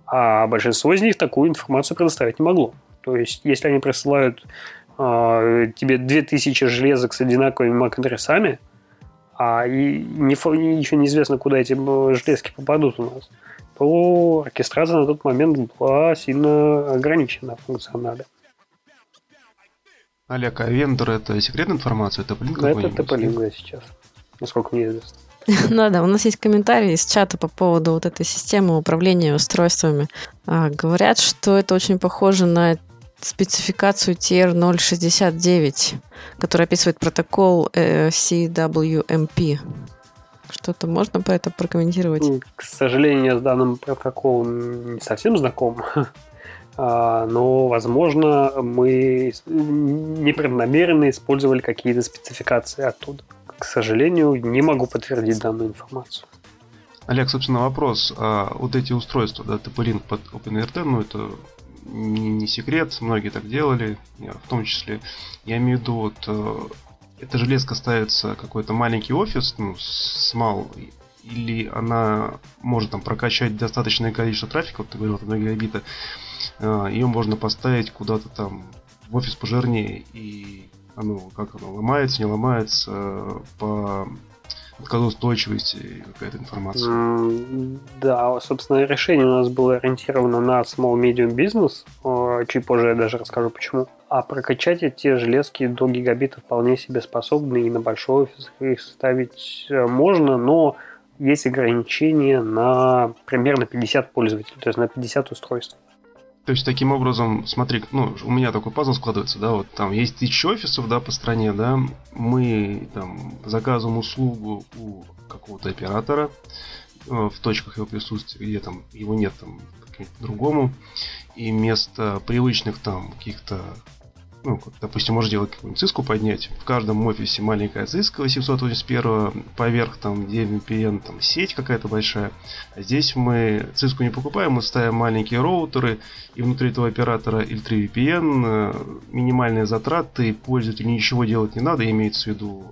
А большинство из них такую информацию предоставить не могло. То есть если они присылают тебе 2000 железок с одинаковыми MAC-адресами, еще неизвестно, куда эти железки попадут у нас, то оркестрация на тот момент была сильно ограничена в функционале. Олег, а вендор — это секретная информация? TP-Link какой-нибудь? Это TP-Link, да, сейчас, насколько мне известно. У нас есть комментарии из чата по поводу вот этой системы управления устройствами. Говорят, что это очень похоже на спецификацию TR-069, которая описывает протокол CWMP. Что-то можно по этому прокомментировать? К сожалению, я с данным протоколом не совсем знаком. Но, возможно, мы непреднамеренно использовали какие-то спецификации оттуда. К сожалению, не могу подтвердить данную информацию. Олег, собственно, вопрос. Вот эти устройства, да, TP-Link под OpenWRT, ну, это не секрет, многие так делали, в том числе. Я имею в виду, вот, эта железка ставится какой-то маленький офис, ну, small, или она может там прокачать достаточное количество трафика, вот ты говорил, 2 гигабита, ее можно поставить куда-то там в офис пожирнее, и оно, как оно, ломается, не ломается, по отказоустойчивости какая-то информация. Да, собственно, решение у нас было ориентировано на small-medium бизнес, чуть позже я даже расскажу почему. А прокачать эти железки до гигабита вполне себе способны, и на большой офис их ставить можно, но есть ограничение на примерно 50 пользователей, то есть на 50 устройств. То есть, таким образом, смотри, ну, у меня такой пазл складывается, да, вот там есть 1000 офисов, да, по стране, да, мы там заказываем услугу у какого-то оператора в точках его присутствия, где там его нет, там, каким-то другому, и вместо привычных там каких-то, ну, допустим, можно делать какую-нибудь Cisco поднять, в каждом офисе маленькая Cisco 881, поверх там, где VPN, там, сеть какая-то большая, а здесь мы Cisco не покупаем, мы ставим маленькие роутеры, и внутри этого оператора L3 VPN, минимальные затраты, пользователю ничего делать не надо, имеется в виду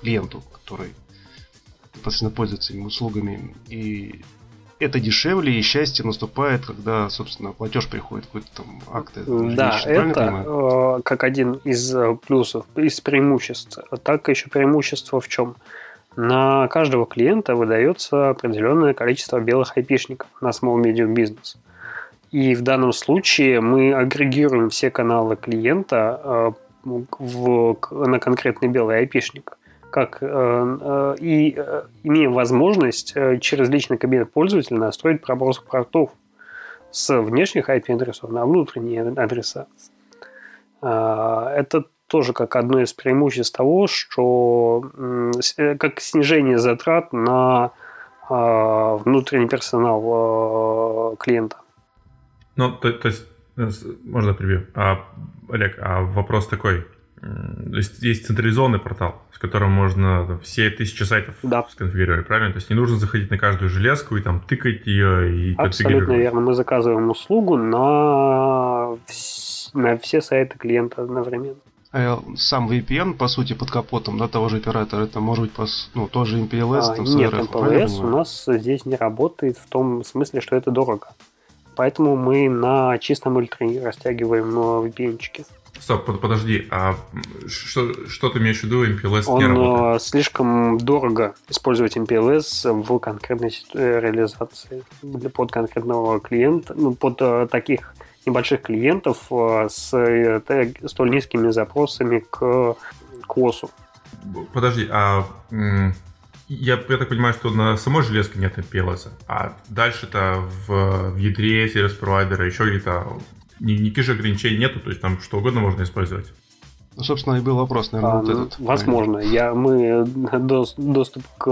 клиенту, который непосредственно пользуется им услугами, и это дешевле, и счастье наступает, когда, собственно, платеж приходит, какой-то там акт. Да, это как один из плюсов, из преимуществ. Так еще преимущество в чем? На каждого клиента выдается определенное количество белых айпишников на small-medium business. И в данном случае мы агрегируем все каналы клиента на конкретный белый айпишник. И имеем возможность через личный кабинет пользователя настроить проброс портов с внешних IP-адресов на внутренние адреса. Это тоже как одно из преимуществ того, что как снижение затрат на внутренний персонал клиента. Ну, то есть, можно прибью? Олег, вопрос такой. То есть, есть централизованный портал, с которым можно все 1000 сайтов сконфигурировать, правильно? То есть, не нужно заходить на каждую железку и там тыкать ее и конфигурировать. Абсолютно верно. Мы заказываем услугу на все сайты клиента одновременно. А сам VPN, по сути, под капотом, да, того же оператора, это может быть тоже MPLS? Нет, CRF, MPLS у нас здесь не работает в том смысле, что это дорого. Поэтому мы на чистом L3 растягиваем VPN-чики. Стоп, подожди, а что ты имеешь в виду, MPLS не работает? Слишком дорого использовать MPLS в конкретной реализации под конкретного клиента, под таких небольших клиентов с столь низкими запросами к ОСу. Подожди, я так понимаю, что на самой железке нет MPLS, а дальше-то в ядре сервис-провайдера еще где-то... Никаких же ограничений нету, то есть там что угодно можно использовать. Ну, собственно, и был вопрос, наверное, этот. Возможно. Мы доступ к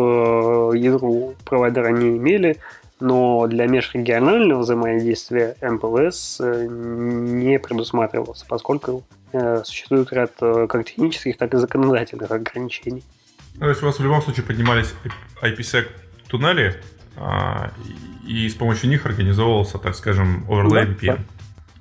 ядру провайдера не имели, но для межрегионального взаимодействия МПЛС не предусматривался, поскольку существует ряд как технических, так и законодательных ограничений. Ну, то есть у вас в любом случае поднимались IPsec-туннели, и с помощью них организовывался, так скажем, overlay VPN. Да.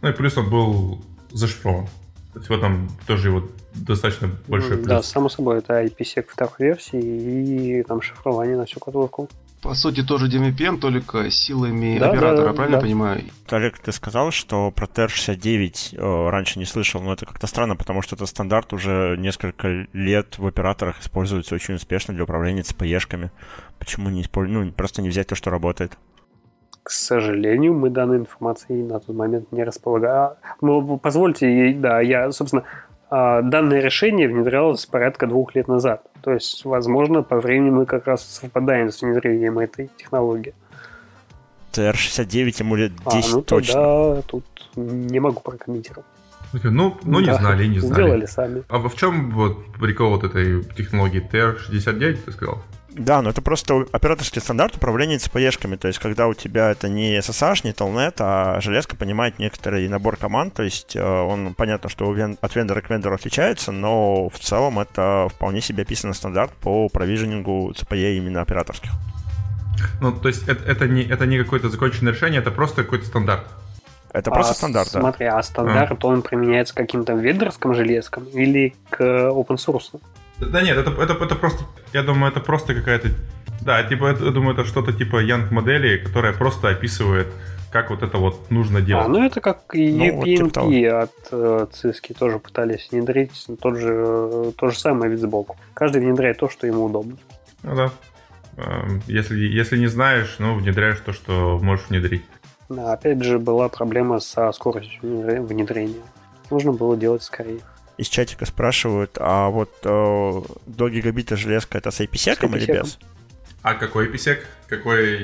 Ну и плюс он был зашифрован. То есть вот там тоже его достаточно большой плюс. Да, само собой, это IPsec второй версии и там шифрование на всю катушку. По сути, тоже DMVPN, только силами оператора, правильно понимаю? Олег, ты сказал, что про TR-69 раньше не слышал, но это как-то странно, потому что этот стандарт уже несколько лет в операторах используется очень успешно для управления ЦПЕшками. Почему не использовать? Ну, просто не взять то, что работает. К сожалению, мы данной информацией на тот момент не располагали. Но позвольте, собственно, данное решение внедрялось порядка 2 лет назад. То есть, возможно, по времени мы как раз совпадаем с внедрением этой технологии. TR-69 ему лет 10 точно. Да, тут не могу прокомментировать. Ну не знали, не знали. Сделали сами. А в чем вот прикол вот этой технологии TR-69, ты сказал? Да, но это просто операторский стандарт управления ЦПЕшками, то есть когда у тебя это не SSH, не Telnet, а железка понимает некоторый набор команд, то есть он, понятно, что от вендора к вендору отличается, но в целом это вполне себе описанный стандарт по провиженингу ЦПЕ именно операторских. Ну, то есть это не какое-то законченное решение, это просто какой-то стандарт. Это просто стандарт, да. Смотри, а стандарт, он применяется к каким-то вендорским железкам или к open-source? Да нет, это просто, я думаю, это просто какая-то, да, типа, я думаю, это что-то типа Young модели, которая просто описывает, как вот это вот нужно делать. А, ну это как EPNP от Cisco тоже пытались внедрить, тот же самый вид сбоку. Каждый внедряет то, что ему удобно. Ну да. Если не знаешь, ну внедряешь то, что можешь внедрить. Да, опять же, была проблема со скоростью внедрения. Нужно было делать скорее. Из чатика спрашивают, а вот до гигабита железка это с IPsec или без? А какой IPsec? Какое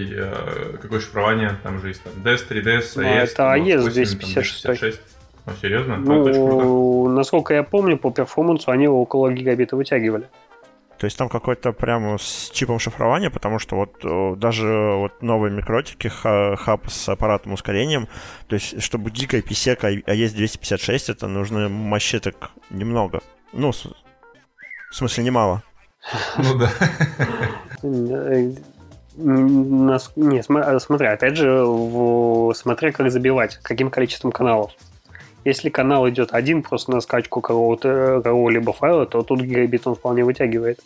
шифрование? Там же есть там DES, 3DES, AES. Это AES 256. Ну, серьезно? Ну, это очень круто. Насколько я помню, по перформансу они около гигабита вытягивали. То есть там какой-то прямо с чипом шифрования, потому что вот даже вот новые микротики, хаб с аппаратным ускорением, то есть чтобы гиг IPsec, а есть 256, это нужно мощи так немного. Ну, в смысле, немало. Ну да. Не, смотри, опять же, смотря как забивать, каким количеством каналов. Если канал идет один просто на скачку какого-либо файла, то тут гигабит он вполне вытягивает.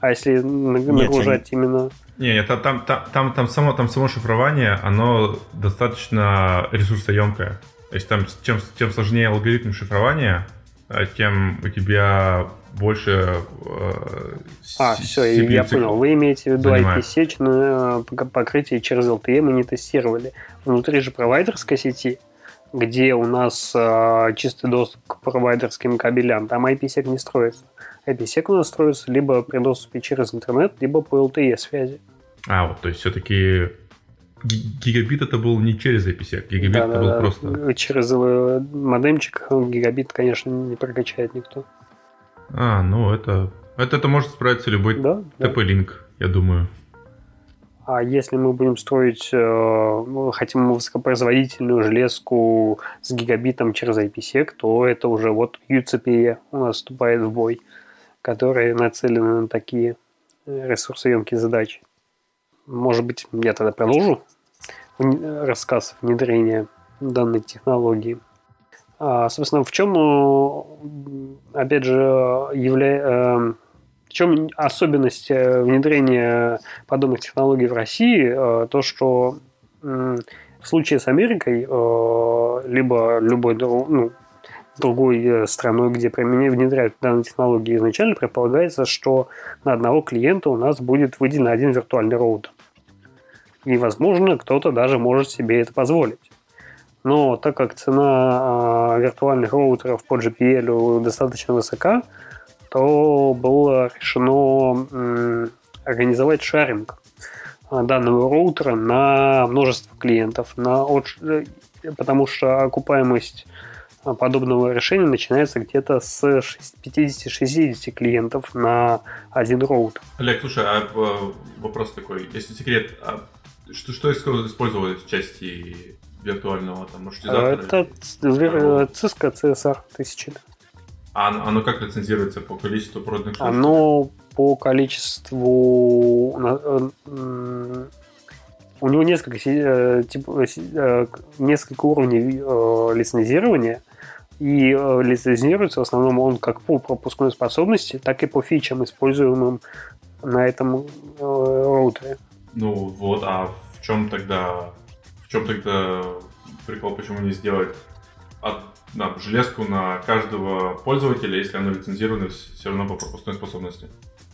А если нагружать именно... Нет, там само шифрование, оно достаточно ресурсоемкое. То есть там чем сложнее алгоритм шифрования, тем у тебя больше... все, я понял. Вы имеете в виду IP-сечное покрытие через LTE мы не тестировали. Внутри же провайдерской сети... где у нас чистый доступ к провайдерским кабелям, там IPsec не строится. IPsec у нас строится либо при доступе через интернет, либо по LTE-связи. А, вот, то есть все-таки гигабит это был не через IPsec, гигабит это был просто... Через модемчик гигабит, конечно, не прокачает никто. А, ну это может справиться любой TP-Link, я думаю. А если мы будем строить, хотим высокопроизводительную железку с гигабитом через IPsec, то это уже вот UCPE у нас вступает в бой, которые нацелены на такие ресурсоемкие задачи. Может быть, я тогда продолжу рассказ внедрения данной технологии. Собственно, в чем, опять же, В чем особенность внедрения подобных технологий в России? То, что в случае с Америкой, либо любой другой страной, где внедряют данные технологии, изначально предполагается, что на одного клиента у нас будет выделен один виртуальный роутер. И, возможно, кто-то даже может себе это позволить. Но так как цена виртуальных роутеров по GPL достаточно высока, то было решено организовать шаринг данного роутера на множество клиентов, потому что окупаемость подобного решения начинается где-то с 50-60 клиентов на один роутер. Олег, слушай, а вопрос такой, если секрет, а что использовали в части виртуального там маршрутизатора? Это Cisco CSR 1000. А оно как лицензируется по количеству проданных штук? Оно по количеству... У него несколько уровней лицензирования, и лицензируется в основном он как по пропускной способности, так и по фичам, используемым на этом роутере. Ну вот, а в чем тогда прикол, почему не сделать железку на каждого пользователя, если она лицензирована все равно по пропускной способности?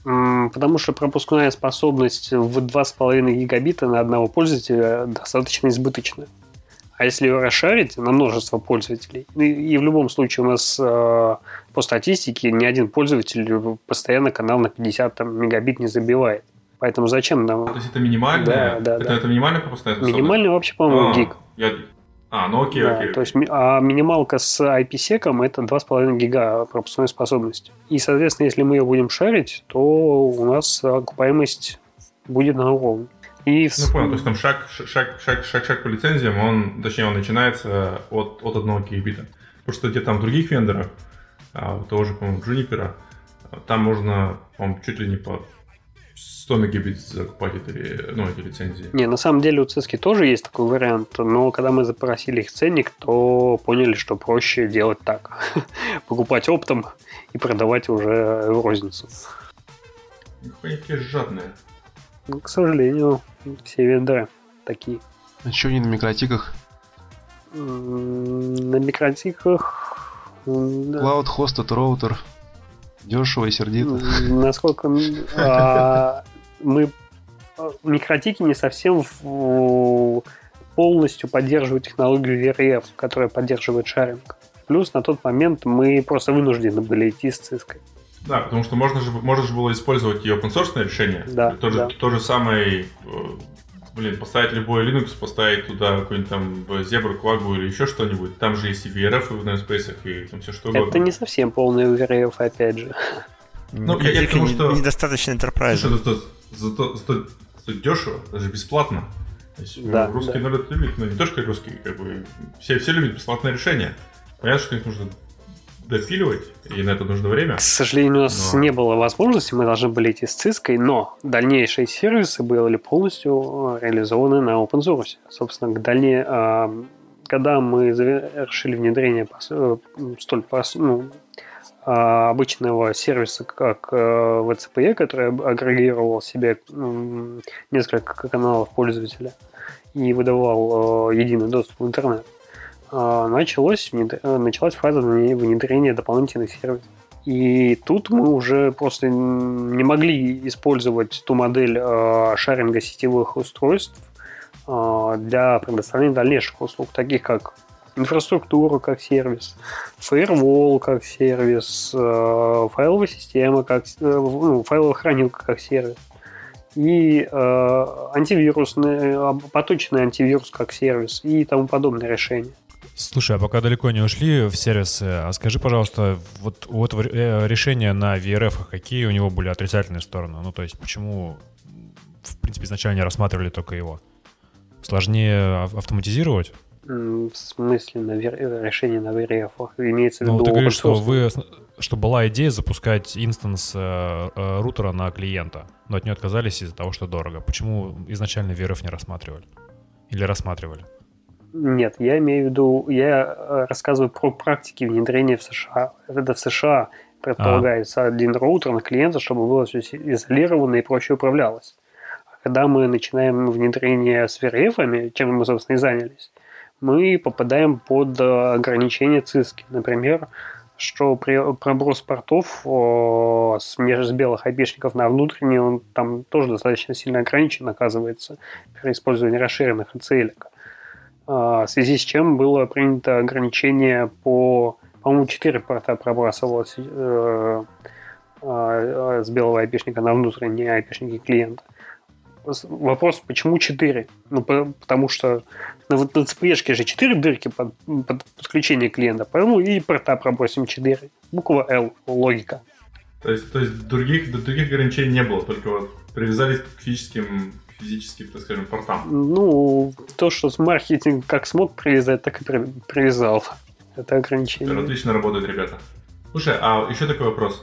Потому что пропускная способность в 2,5 гигабита на одного пользователя достаточно избыточна. А если ее расширить на множество пользователей, и в любом случае у нас по статистике ни один пользователь постоянно канал на 50 мегабит не забивает. Поэтому зачем нам... То есть это минимальная пропускная способность? Минимальная вообще, по-моему, гиг. Окей. То есть минималка с IPsec это 2,5 гига пропускной способности. И, соответственно, если мы ее будем шарить, то у нас окупаемость будет на уровне. Понял, то есть там шаг по лицензиям, он начинается от 1 гигабита. Потому что где-то там в других вендорах, того же, по-моему, Juniper, там можно, по-моему, чуть ли не по 100 мегабит закупать эти лицензии. Не, на самом деле у Cisco тоже есть такой вариант, но когда мы запросили их ценник, то поняли, что проще делать так. Покупать оптом и продавать уже в розницу. Какие жадные. К сожалению, все вендоры такие. А что они на микротиках? На микротиках... Cloud, Host, роутер. Дешево и сердито. Насколько мы микротики не совсем полностью поддерживают технологию VRF, которая поддерживает шаринг. Плюс на тот момент мы просто вынуждены были идти с Cisco. Да, потому что можно же было использовать и open-source решение. Да, то же самое, поставить любой Linux, поставить туда какую-нибудь там зебру, квагу или еще что-нибудь. Там же есть и VRF в namespace, и там все что угодно. Это не совсем полный VRF, опять же. Я к тому, что... Недостаточно энтерпрайза. Зато дешево, даже бесплатно. Русские народ любит, но не то, что русские, все любят бесплатное решение. Понятно, что их нужно дофиливать, и на это нужно время. К сожалению, у нас не было возможности, мы должны были идти с Cisco, но дальнейшие сервисы были полностью реализованы на open source. Собственно, когда мы завершили внедрение обычного сервиса, как VCPE, который агрегировал себе несколько каналов пользователя и выдавал единый доступ в интернет, началась фаза внедрения дополнительных сервисов. И тут мы уже просто не могли использовать ту модель шаринга сетевых устройств для предоставления дальнейших услуг, таких как инфраструктура как сервис, фаервол как сервис, файловая система как файловая хранилка как сервис и поточный антивирус как сервис и тому подобное решение. Слушай, а пока далеко не ушли в сервисы, а скажи, пожалуйста, вот у этого решения на VRF, какие у него были отрицательные стороны? То есть, почему, в принципе, изначально не рассматривали только его? Сложнее автоматизировать? В смысле решение на VRF? Имеется в виду... ты говоришь, что была идея запускать инстанс рутера на клиента, но от нее отказались из-за того, что дорого. Почему изначально VRF не рассматривали? Или рассматривали? Нет, я имею в виду, я рассказываю про практики внедрения в США. Это в США предполагается один роутер на клиента, чтобы было все изолировано и проще управлялось. А когда мы начинаем внедрение с VRF-ами, чем мы, собственно, и занялись, мы попадаем под ограничения Cisco. Например, что проброс портов с белых айпишников на внутренний, он там тоже достаточно сильно ограничен, оказывается, при использовании расширенных ACL-ок. В связи с чем было принято ограничение по-моему, 4 порта пробрасывалось с белого айпишника на внутренние айпишники клиента. Вопрос, почему 4? Потому что на ЦПЕшке же 4 дырки под подключение клиента, поэтому и порта пробросим 4. Буква L, логика. То есть других ограничений не было, только вот привязались к физическим, так скажем, портам. То, что маркетинг как смог привязать, так и привязал. Это ограничение. Это отлично работает, ребята. Слушай, а еще такой вопрос.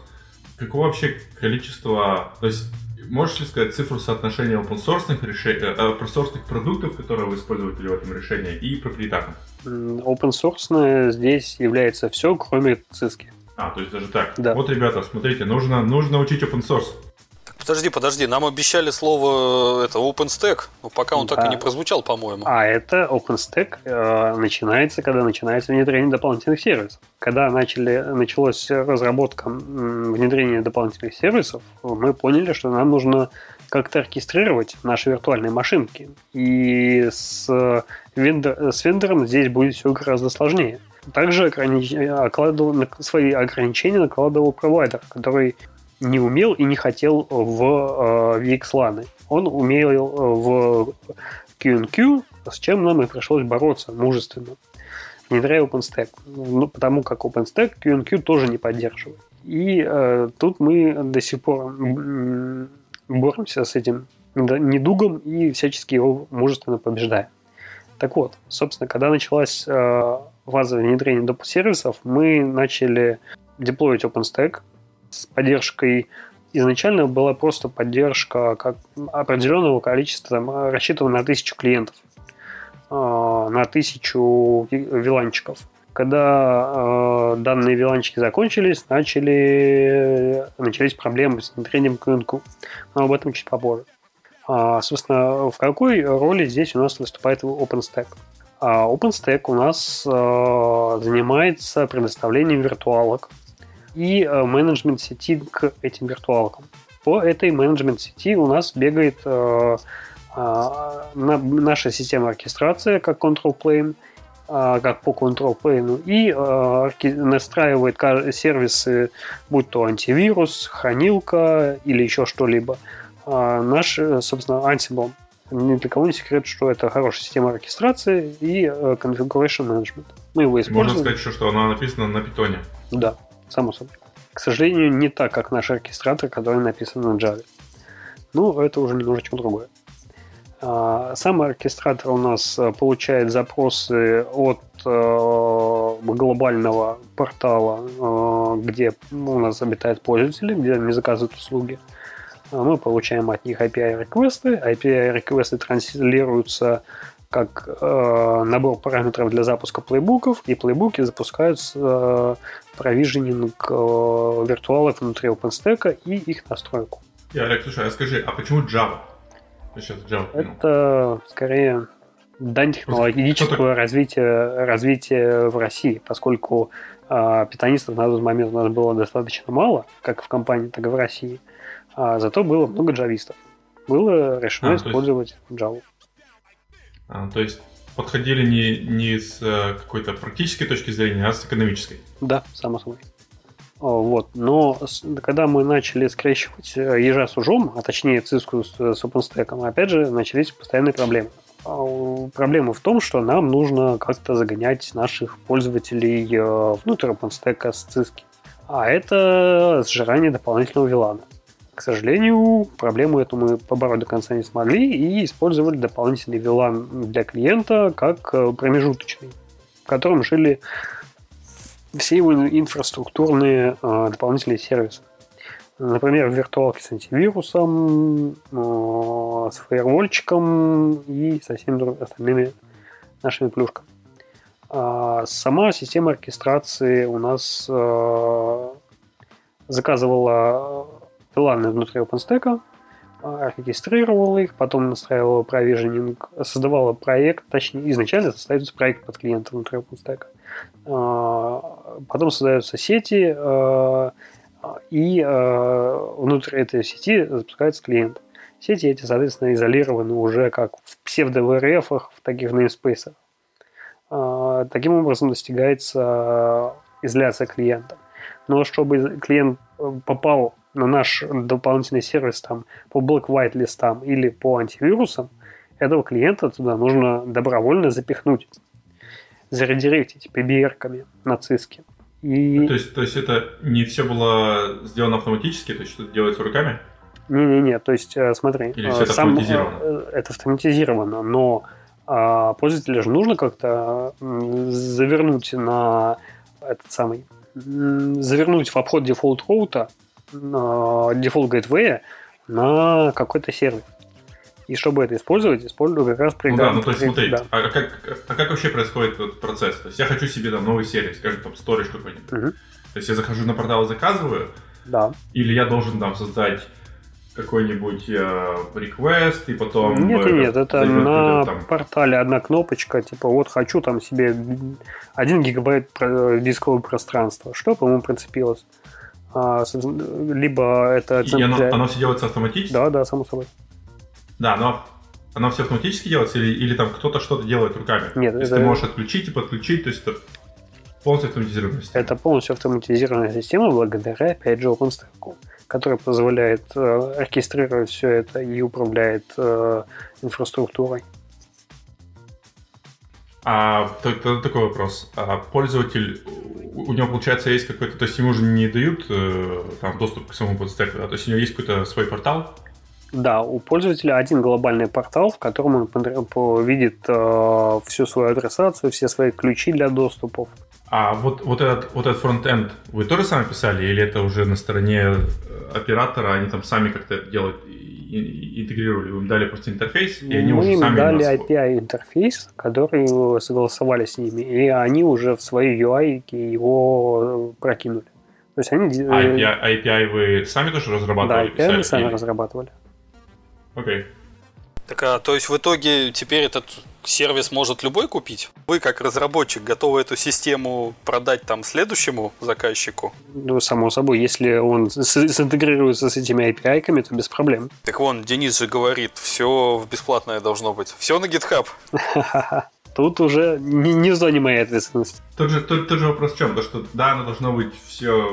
Какое вообще количество... То есть, можешь ли сказать цифру соотношения open-source продуктов, которые вы используете в этом решении, и проприетарных? Open-source здесь является все, кроме Cisco. То есть даже так. Да. Вот, ребята, смотрите, нужно учить open-source. Подожди, нам обещали слово OpenStack, но пока он так и не прозвучал, по-моему. Это OpenStack начинается, когда начинается внедрение дополнительных сервисов. Когда началась разработка внедрения дополнительных сервисов, мы поняли, что нам нужно как-то оркестрировать наши виртуальные машинки. И с вендором здесь будет все гораздо сложнее. Также свои ограничения накладывал провайдер, который не умел и не хотел в VXLAN. Он умел в QinQ, с чем нам и пришлось бороться мужественно. Не зря OpenStack. Ну, потому как OpenStack QinQ тоже не поддерживает. И тут мы до сих пор боремся с этим недугом и всячески его мужественно побеждаем. Так вот, собственно, когда началась фаза внедрения доп. Сервисов, мы начали деплоить OpenStack с поддержкой. Изначально была просто поддержка как определенного количества, там, рассчитывана на 1000 клиентов, на 1000 виланчиков. Когда данные виланчики закончились, начались проблемы с внедрением QinQ. Но об этом чуть попозже. Собственно, в какой роли здесь у нас выступает OpenStack? OpenStack у нас занимается предоставлением виртуалок и менеджмент сети к этим виртуалкам. По этой менеджмент сети у нас бегает наша система оркестрации как control plane, как по control plane, и настраивает сервисы, будь то антивирус, хранилка или еще что-либо. Наш, собственно, Ansible. Ни для кого не секрет, что это хорошая система оркестрации и configuration management. Мы его используем. Можно сказать еще, что она написана на питоне. Да, само собой. К сожалению, не так, как наш оркестратор, который написан на Java. Ну, это уже немножечко другое. Сам оркестратор у нас получает запросы от глобального портала, где у нас обитают пользователи, где они заказывают услуги. Мы получаем от них API-реквесты. API-реквесты транслируются как набор параметров для запуска плейбуков, и плейбуки запускаются провиженинг виртуалов внутри OpenStack и их настройку. Олег, слушай, а скажи, а почему Java? Это скорее дань технологического развития в России, поскольку питонистов на тот момент у нас было достаточно мало, как в компании, так и в России. А зато было много джавистов. Было решено использовать Java. То есть подходили не с какой-то практической точки зрения, а с экономической. Да, само собой. Вот. Но когда мы начали скрещивать ежа с ужом, а точнее циску с OpenStack, опять же, начались постоянные проблемы. Проблема в том, что нам нужно как-то загонять наших пользователей внутрь OpenStack с циски. А это сжирание дополнительного VLAN. К сожалению, проблему эту мы побороть до конца не смогли и использовали дополнительный VLAN для клиента как промежуточный, в котором жили все его инфраструктурные дополнительные сервисы. Например, виртуалки с антивирусом, с фаервольчиком и со всеми остальными нашими плюшками. Сама система оркестрации у нас заказывала VLAN внутри OpenStack, регистрировала их, потом настраивала провиженинг, создавала проект, точнее, изначально создается проект под клиента внутри OpenStack. Потом создаются сети, и внутри этой сети запускается клиент. Сети эти, соответственно, изолированы уже как в псевдо-VRF-ах, в таких namespace. Таким образом достигается изоляция клиента. Но чтобы клиент попал на наш дополнительный сервис там, по black-white листам или по антивирусам, этого клиента туда нужно добровольно запихнуть, заредиректить PBR-ками нацистски. И... То есть это не все было сделано автоматически, то есть что-то делается руками? Не-не-не, то есть смотри, или все это автоматизировано? Это автоматизировано, но пользователю же нужно как-то завернуть в обход дефолт-роута дефолт гейтвея на какой-то сервис. И чтобы это использую как раз программу. Ну да, ну то есть смотри, да. а как вообще происходит этот процесс? То есть я хочу себе там новый сервис, скажем, там storage какой-нибудь. Угу. То есть я захожу на портал и заказываю? Да. Или я должен там создать какой-нибудь request и потом... Нет, это на портале одна кнопочка, типа вот хочу там себе 1 гигабайт дискового пространства. Что, по-моему, прицепилось? Либо это... Оно все делается автоматически? Да, само собой. Да, но оно все автоматически делается или там кто-то что-то делает руками? Нет. То есть ты можешь отключить и подключить, то есть это полностью автоматизированная система? Это полностью автоматизированная система благодаря, опять же, OpenStack, которая позволяет оркестрировать все это и управляет инфраструктурой. Такой вопрос. Пользователь, у него, получается, есть какой-то... То есть ему же не дают там доступ к самому подстеку, да? То есть у него есть какой-то свой портал? Да, у пользователя один глобальный портал, в котором он видит всю свою адресацию, все свои ключи для доступов. А вот этот фронт-энд вы тоже сами писали? Или это уже на стороне оператора, они там сами как-то это делают, интегрировали? Вы им дали просто интерфейс, и они уже сами... Мы им дали API-интерфейс, который согласовали с ними, и они уже в свои UI его прокинули. То есть они... API вы сами тоже разрабатывали? Да, API мы сами разрабатывали. Окей. Okay. Так, то есть в итоге теперь этот сервис может любой купить? Вы, как разработчик, готовы эту систему продать там следующему заказчику? Ну, само собой, если он синтегрируется с этими API-ками, то без проблем. Так вон, Денис же говорит, все бесплатное должно быть. Все на GitHub. Тут уже не в зоне моей ответственности. Тот же вопрос в чем? То, что да, оно должно быть все...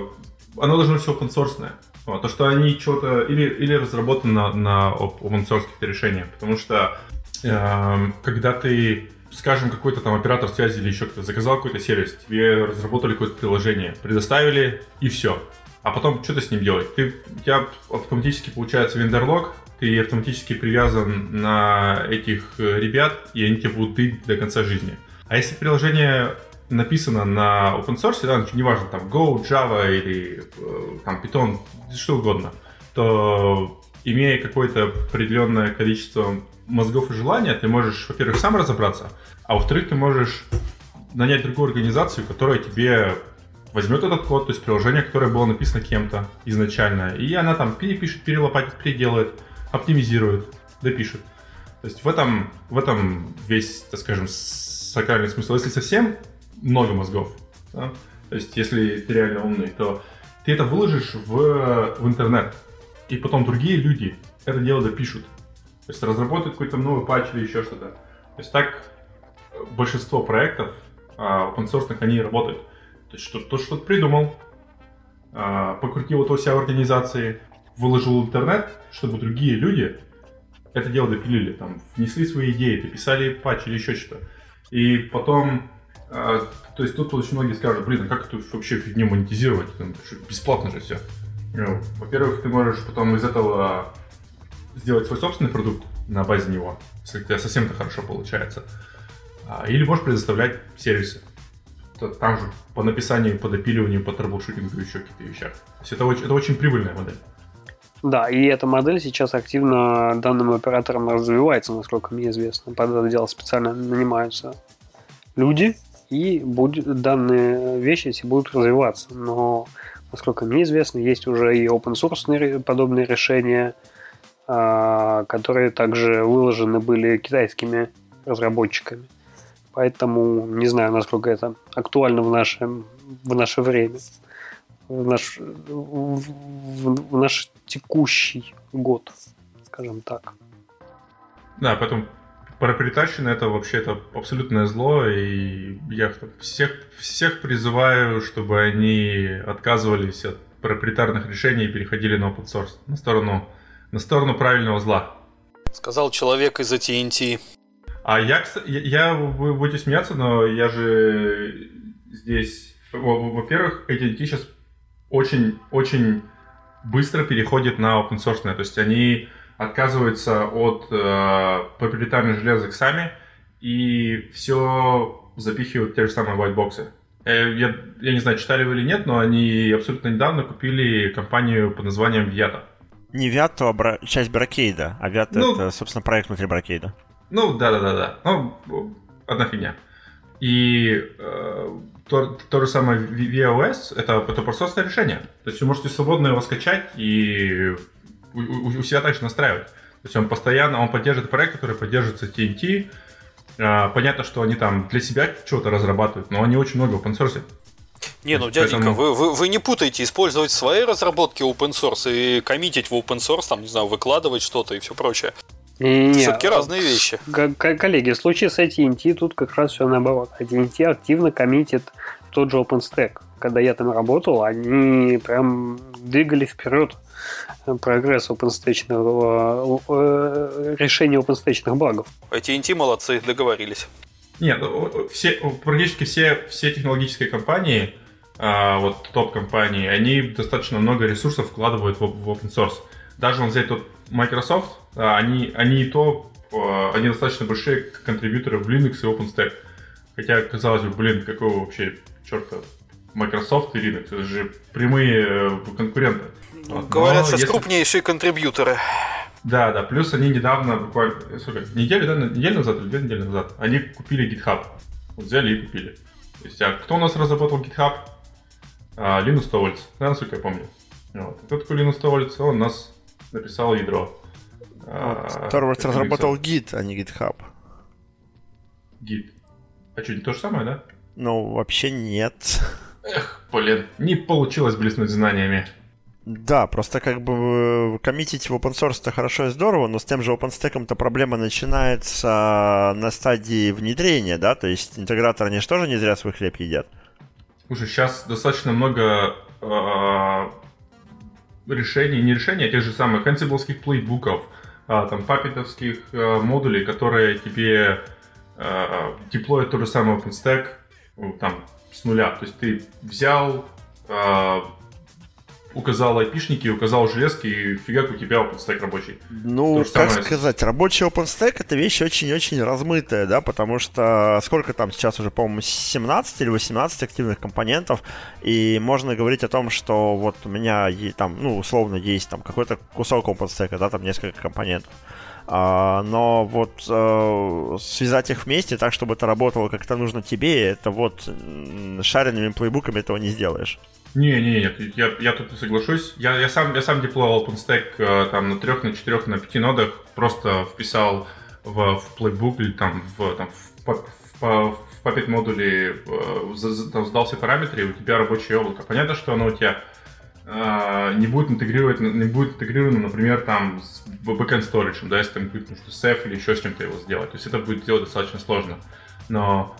Оно должно быть все open-source-ное. То, что они что-то или разработано на open-source решения, потому что когда ты, скажем, какой-то там оператор связи или еще кто-то заказал какой-то сервис, тебе разработали какое-то приложение, предоставили и все, а потом что ты с ним делаешь? У тебя автоматически получается вендорлог, ты автоматически привязан на этих ребят, и они тебе будут тыть до конца жизни. А если приложение написано на open source, да, неважно, там Go, Java или там Python, что угодно, то, имея какое-то определенное количество мозгов и желания, ты можешь, во-первых, сам разобраться, а во-вторых, ты можешь нанять другую организацию, которая тебе возьмет этот код, то есть приложение, которое было написано кем-то изначально, и она там перепишет, перелопатит, переделает, оптимизирует, допишет. То есть в этом весь, так скажем, сакральный смысл. Если совсем много мозгов, да? То есть если ты реально умный, то ты это выложишь в интернет, и потом другие люди это дело допишут. То есть разработают какой-то новый патч или еще что-то. То есть так большинство проектов open-source, они работают. То есть что-то придумал, покрутил это у себя в организации, выложил в интернет, чтобы другие люди это дело допилили, там, внесли свои идеи, дописали патч или еще что-то. И потом... То есть тут очень многие скажут, блин, а как это вообще фигню монетизировать? Бесплатно же все. Во-первых, ты можешь потом из этого сделать свой собственный продукт на базе него, если у тебя совсем-то хорошо получается. Или можешь предоставлять сервисы. Там же по написанию, по допиливанию, по трэблшутингу еще какие-то вещи. То есть это очень прибыльная модель. Да, и эта модель сейчас активно данным оператором развивается, насколько мне известно. Под это дело специально нанимаются люди, и данные вещи эти будут развиваться. Но, насколько мне известно, есть уже и open-source подобные решения, которые также выложены были китайскими разработчиками. Поэтому не знаю, насколько это актуально в наше время, в наш текущий год, скажем так. Да, поэтому проприетарщина — это вообще это абсолютное зло, и я всех призываю, чтобы они отказывались от проприетарных решений и переходили на open source, на сторону правильного зла. Сказал человек из AT&T. А я вы будете смеяться, но я же здесь... Во-первых, AT&T сейчас очень-очень быстро переходит на open-source. То есть они отказываются от проприетарных железок сами и все запихивают в те же самые whiteboxы. Я не знаю, читали вы или нет, но они абсолютно недавно купили компанию под названием Viata. Не Viata, а часть Брокейда. А Viata, ну, это, собственно, проект внутри Брокейда. Ну, да-да-да. Ну, одна фигня. И то же самое VOS, это простое решение. То есть вы можете свободно его скачать и у себя также настраивать. То есть он поддерживает проект, который поддерживается TNT. Понятно, что они там для себя что-то разрабатывают, но они очень много open-source. Не, ну, дяденька, поэтому... вы не путайте использовать свои разработки open source и коммитить в open source, там, не знаю, выкладывать что-то и все прочее. Нет, все-таки разные вещи. Коллеги, в случае с AT&T тут как раз все наоборот. AT&T активно коммитит тот же OpenStack. Когда я там работал, они прям двигали вперед прогресс решения OpenStack-ных багов. AT&T молодцы, договорились. Нет, все, практически все технологические компании, вот топ-компании, они достаточно много ресурсов вкладывают в open source. Даже взять тот Microsoft, они достаточно большие контрибьюторы в Linux и OpenStack. Хотя, казалось бы, какого вообще черта Microsoft и Linux? Это же прямые конкуренты. Говорят, сейчас крупнейшие контрибьюторы. Да, плюс они недавно, буквально, неделю назад, они купили GitHub. Вот взяли и купили. То есть, а кто у нас разработал GitHub? Linus Torvalds, насколько я помню. Вот. Кто такой Linus Torvalds? Он у нас написал ядро. Torvalds разработал Git, а не GitHub. Git. А что, не то же самое, да? Ну, вообще нет. Эх, не получилось блеснуть знаниями. Да, просто как бы коммитить в open source-то хорошо и здорово, но с тем же OpenStack-то проблема начинается на стадии внедрения, да? То есть интеграторы, они же тоже не зря свой хлеб едят. Слушай, сейчас достаточно много решений, а тех же самых Ansible-ских плейбуков, там, паппетовских модулей, которые тебе деплоят тот же самый OpenStack там, с нуля. То есть ты взял... указал айпишники, указал железки, и фигак у тебя OpenStack рабочий. Ну, как сказать, рабочий OpenStack — это вещь очень-очень размытая, да, потому что сколько там сейчас уже, по-моему, 17 или 18 активных компонентов, и можно говорить о том, что вот у меня там, ну, условно, есть там какой-то кусок OpenStack, да, там несколько компонентов. Но вот связать их вместе так, чтобы это работало как-то нужно тебе, это вот шаренными плейбуками этого не сделаешь. Нет, я тут не соглашусь. Я сам деплоил OpenStack там, на 3, на 4, на 5 нодах, просто вписал в плейбук или в Puppet модуле, сдал все параметры, и у тебя рабочее облако. Понятно, что оно у тебя не будет интегрировано, например, там, с backend storage, да, если там будет сеф или еще с чем-то его сделать. То есть это будет делать достаточно сложно. Но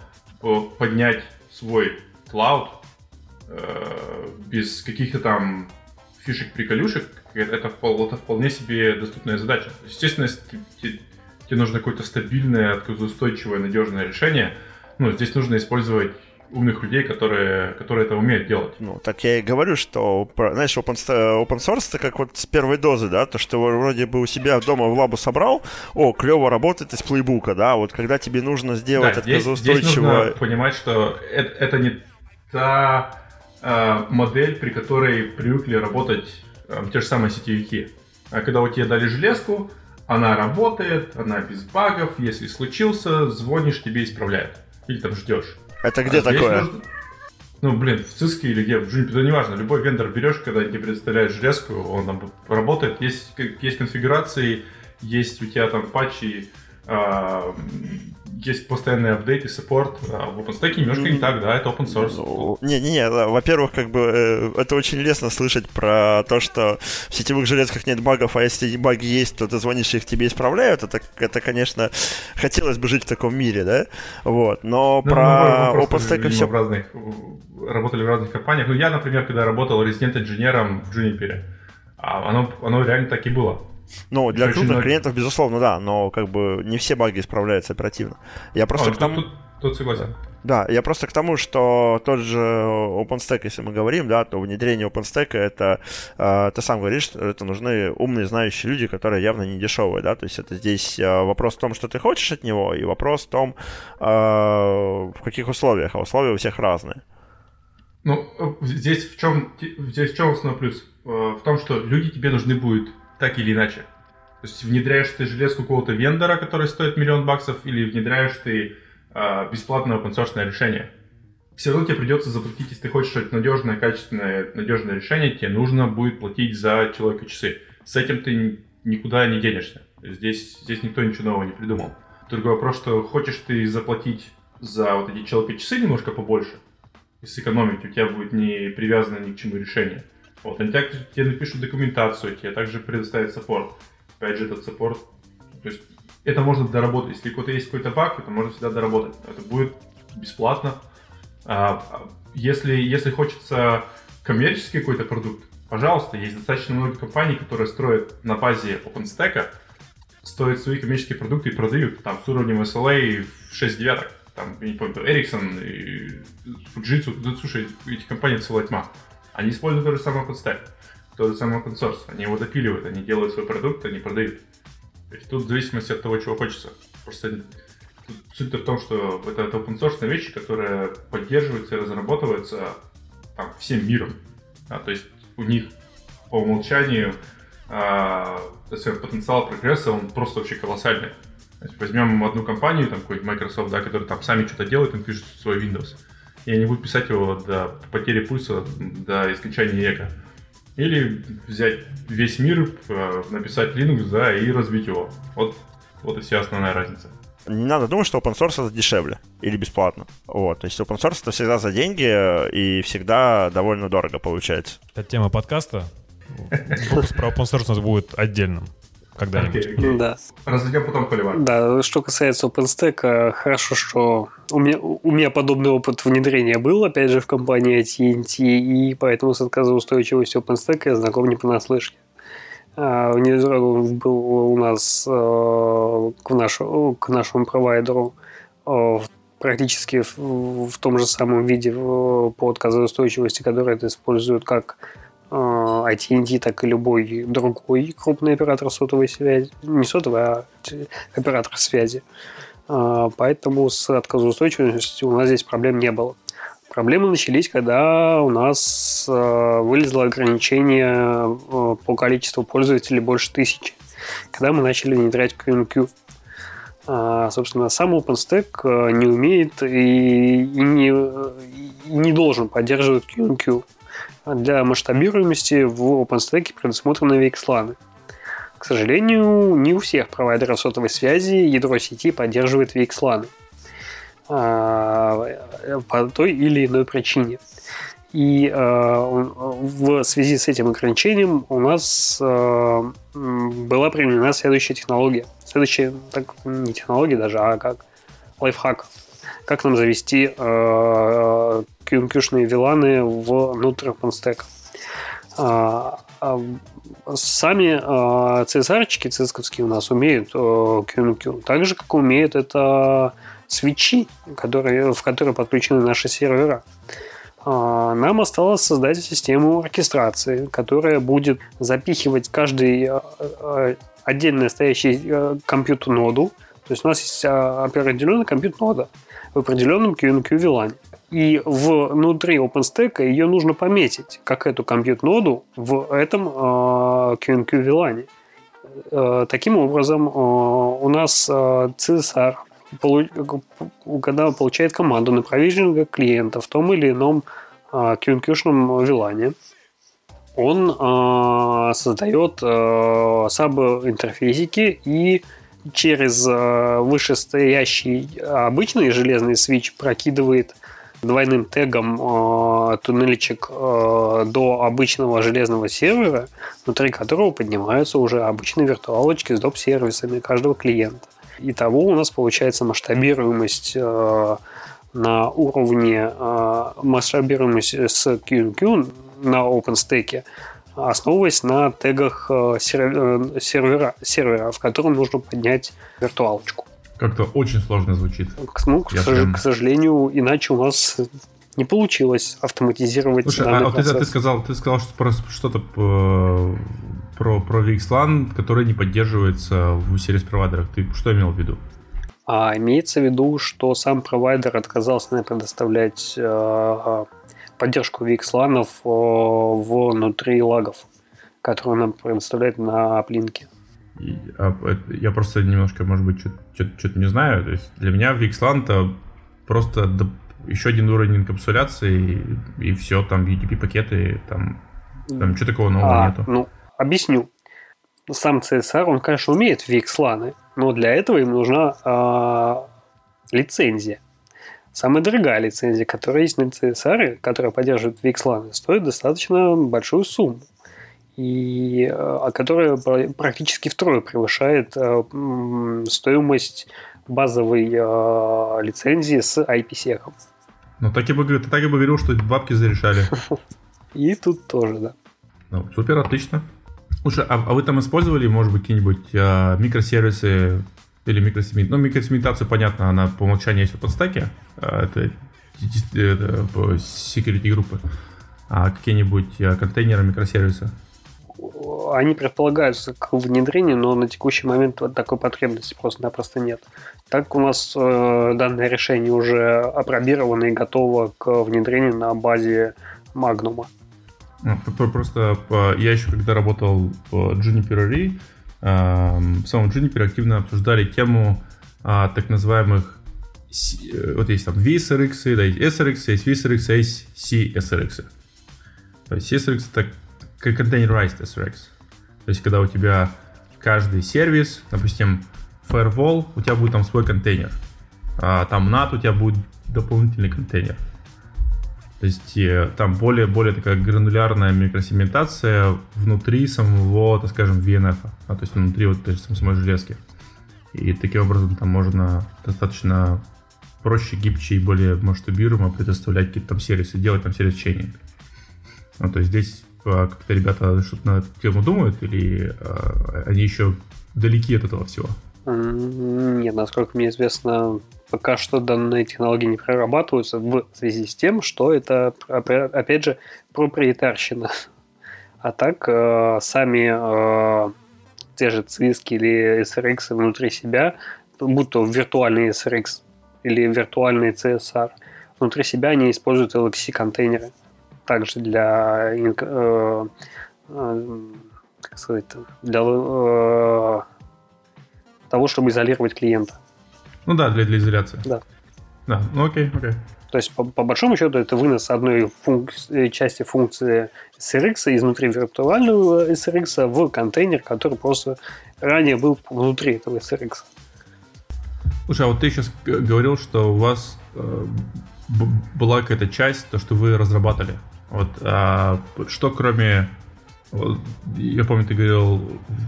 поднять свой cloud без каких-то там фишек-приколюшек, это вполне себе доступная задача. Естественно, тебе нужно какое-то стабильное, отказоустойчивое, надежное решение. Ну, здесь нужно использовать умных людей, которые это умеют делать. Ну, так я и говорю, что, знаешь, open source — это как вот с первой дозы, да, то, что вроде бы у себя дома в лабу собрал, клево работает из плейбука, да, вот когда тебе нужно сделать отказоустойчивое... Здесь нужно понимать, что это не та модель, при которой привыкли работать те же самые сетевики. А когда у тебя дали железку, она работает, она без багов, если случился, звонишь, тебе исправляют. Или там ждешь. Это где такое? Нужно... Ну, в Cisco или где, в Juniper, да неважно, любой вендор берешь, когда тебе предоставляют железку, он там работает, есть конфигурации, есть у тебя там патчи, есть постоянные апдейты, саппорт. В OpenStack немножко не так, да, это open source. Не, во-первых, как бы это очень лестно слышать про то, что в сетевых железках нет багов, а если баги есть, то ты звонишь, и их тебе исправляют. Это, конечно, хотелось бы жить в таком мире, да? Вот. Но про OpenStack все... Работали в разных компаниях. Ну, я, например, когда работал резидент-инженером в Juniper, оно реально так и было. Ну, для крупных клиентов, безусловно, да, но как бы не все баги исправляются оперативно. Я просто к тому... Тут согласен. Да, я просто к тому, что тот же OpenStack, если мы говорим, да, то внедрение OpenStack — это, ты сам говоришь, что это нужны умные, знающие люди, которые явно не дешевые, да, то есть это здесь вопрос в том, что ты хочешь от него, и вопрос в том, в каких условиях, а условия у всех разные. Ну, здесь в чем основной плюс? В том, что люди тебе нужны будут так или иначе. То есть внедряешь ты железку какого-то вендора, который стоит $1 миллион, или внедряешь ты бесплатное open-source решение. Все равно тебе придется заплатить, если ты хочешь надежное, качественное, надежное решение, тебе нужно будет платить за человека-часы. С этим ты никуда не денешься. Здесь никто ничего нового не придумал. Другой вопрос, что хочешь ты заплатить за вот эти человека-часы немножко побольше, и сэкономить, у тебя будет не привязано ни к чему решение. Вот, они так тебе напишут документацию, тебе также предоставят саппорт. Опять же, этот саппорт, то есть это можно доработать. Если есть какой-то баг, это можно всегда доработать. Это будет бесплатно. Если хочется коммерческий какой-то продукт, пожалуйста, есть достаточно много компаний, которые строят на базе OpenStack, строят свои коммерческие продукты и продают там с уровнем SLA в 6 девяток. там, я не помню, Ericsson, и Fujitsu, да, слушай, эти компании целая тьма. Они используют тот же самый OpenStack, тот же самый open source. Они его допиливают, они делают свой продукт, они продают. То есть тут в зависимости от того, чего хочется. Просто суть-то в том, что это open source вещи, которые поддерживаются и разрабатываются там, всем миром. Да, то есть у них по умолчанию потенциал прогресса, он просто вообще колоссальный. То есть возьмем одну компанию, там, какой-нибудь Microsoft, да, которая там сами что-то делает, им пишут свой Windows. И они будут писать его до потери пульса, до исключения эко. Или взять весь мир, написать Linux, да, и развить его. Вот и вся основная разница. Не надо думать, что open source это дешевле или бесплатно. Вот. То есть open source это всегда за деньги и всегда довольно дорого получается. Это тема подкаста. Выпуск про open source у нас будет отдельным. Когда-нибудь. Okay. Да. Разведем потом холивар. Да, что касается OpenStack, хорошо, что у меня подобный опыт внедрения был, опять же, в компании AT&T, и поэтому с отказоустойчивостью OpenStack я знаком не понаслышке. Недорого был у нас к нашему провайдеру практически в том же самом виде по отказоустойчивости, который это используют как AT&T, так и любой другой крупный оператор сотовой связи. Не сотовый, а оператор связи. Поэтому с отказоустойчивостью у нас здесь проблем не было. Проблемы начались, когда у нас вылезло ограничение по количеству пользователей больше 1000. Когда мы начали внедрять QinQ. Собственно, сам OpenStack не умеет и не должен поддерживать QinQ. Для масштабируемости в OpenStack предусмотрены VXLAN. К сожалению, не у всех провайдеров сотовой связи ядро сети поддерживает VXLAN по той или иной причине. И в связи с этим ограничением у нас была применена следующая технология. Следующая, так, не технология даже, а как лайфхак. Как нам завести QinQ-шные VLAN-ы внутрь OpenStack. Сами CSR-чики цисковские у нас умеют QinQ. Так же, как умеют это свитчи, в которые подключены наши сервера. Нам осталось создать систему оркестрации, которая будет запихивать каждый отдельно стоящий компьютер-ноду. То есть у нас есть определенная компьютер-нода в определенном QinQ VLAN. И внутри OpenStack ее нужно пометить, как эту компьют-ноду в этом QinQ VLAN. Таким образом, у нас CSR, когда получает команду на провижнинг клиента в том или ином QinQ-шном VLAN, он создает саб-интерфейсики и через вышестоящий обычный железный свитч прокидывает двойным тегом туннельчик до обычного железного сервера, внутри которого поднимаются уже обычные виртуалочки с доп-сервисами каждого клиента. Итого у нас получается масштабируемость на уровне масштабируемость с QinQ на OpenStack, основываясь на тегах сервера, в котором нужно поднять виртуалочку. Как-то очень сложно звучит. К сожалению, иначе у нас не получилось автоматизировать. Слушай, данный процесс. Ты сказал что-то про VXLAN, который не поддерживается в сервис-провайдерах. Ты что имел в виду? Имеется в виду, что сам провайдер отказался нам предоставлять поддержку VXLAN внутри лагов, которые нам предоставляют на плинке. Я просто немножко, может быть, что-то не знаю. То есть для меня VXLAN это просто еще один уровень инкапсуляции и все, там UDP-пакеты, там что такого нового нету. Ну, объясню. Сам CSR, он, конечно, умеет VXLAN, но для этого им нужна лицензия. Самая дорогая лицензия, которая есть на CSR, которая поддерживает VXLAN, стоит достаточно большую сумму, которая практически втрое превышает стоимость базовой лицензии с IPsec. Ну, так и бы говорил, что бабки зарешали. И тут тоже, да. Ну, супер, отлично. Слушай, а вы там использовали, может быть, какие-нибудь микросервисы Или микросегмент. Ну, микросегментация, понятно, она по умолчанию есть в OpenStack. Это security группы. А какие-нибудь контейнеры, микросервисы? Они предполагаются к внедрению, но на текущий момент вот такой потребности просто-напросто нет. Так у нас данное решение уже апробировано и готово к внедрению на базе Magnum. Просто я еще когда работал в Juniper, в самом Juniper активно обсуждали тему так называемых, вот есть там VXLAN, да, есть SRX, есть VXLAN, есть CSRX. То есть CSRX это как containerized SRX. То есть когда у тебя каждый сервис, допустим, firewall, у тебя будет там свой контейнер, а там NAT у тебя будет дополнительный контейнер. То есть там более такая гранулярная микросегментация внутри самого, так скажем, VNF, то есть внутри вот самой железки. И таким образом там можно достаточно проще, гибче и более масштабируемо предоставлять какие-то там сервисы, делать там сервис-чейнинг. То есть здесь как-то ребята что-то на эту тему думают или они еще далеки от этого всего? Нет, насколько мне известно, пока что данные технологии не прорабатываются в связи с тем, что это, опять же, проприетарщина. А так, сами те же ЦИСКи или SRX внутри себя, будь то виртуальный SRX или виртуальный CSR, внутри себя они используют LXC-контейнеры. Также для того, чтобы изолировать клиента. Ну да, для изоляции. Да. Да, ну окей. То есть, по большому счету, это вынос одной части функции SRX изнутри виртуального SRX в контейнер, который просто ранее был внутри этого SRX. Слушай, а вот ты сейчас говорил, что у вас была какая-то часть, то, что вы разрабатывали. Вот, что кроме... Я помню, ты говорил,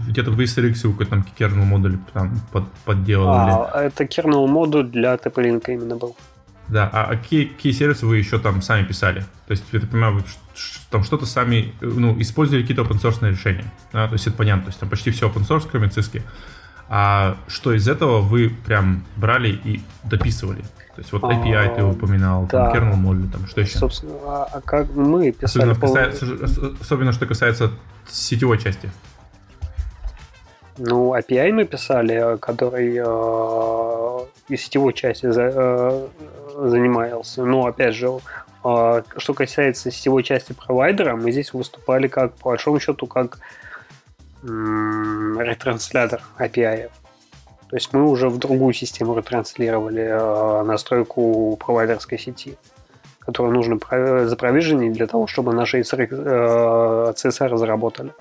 где-то в SRX какой-то там kernel-модуль там подделывали. Это kernel-модуль для TP-Link именно был. Да, а какие сервисы вы еще там сами писали? То есть, я так понимаю, вы там что-то сами, использовали какие-то open-source решения. Да? То есть, это понятно, то есть там почти все open-source, кроме циски. А что из этого вы прям брали и дописывали? То есть, вот API ты упоминал, да. Там kernel модуль, там что еще? Собственно, а как мы писали... Особенно, что касается сетевой части. API мы писали, который и сетевой части занимался. Но, опять же, что касается сетевой части провайдера, мы здесь выступали по большому счету, как ретранслятор API. То есть мы уже в другую систему ретранслировали настройку провайдерской сети, которую нужно запровиженить для того, чтобы наши CSR заработали.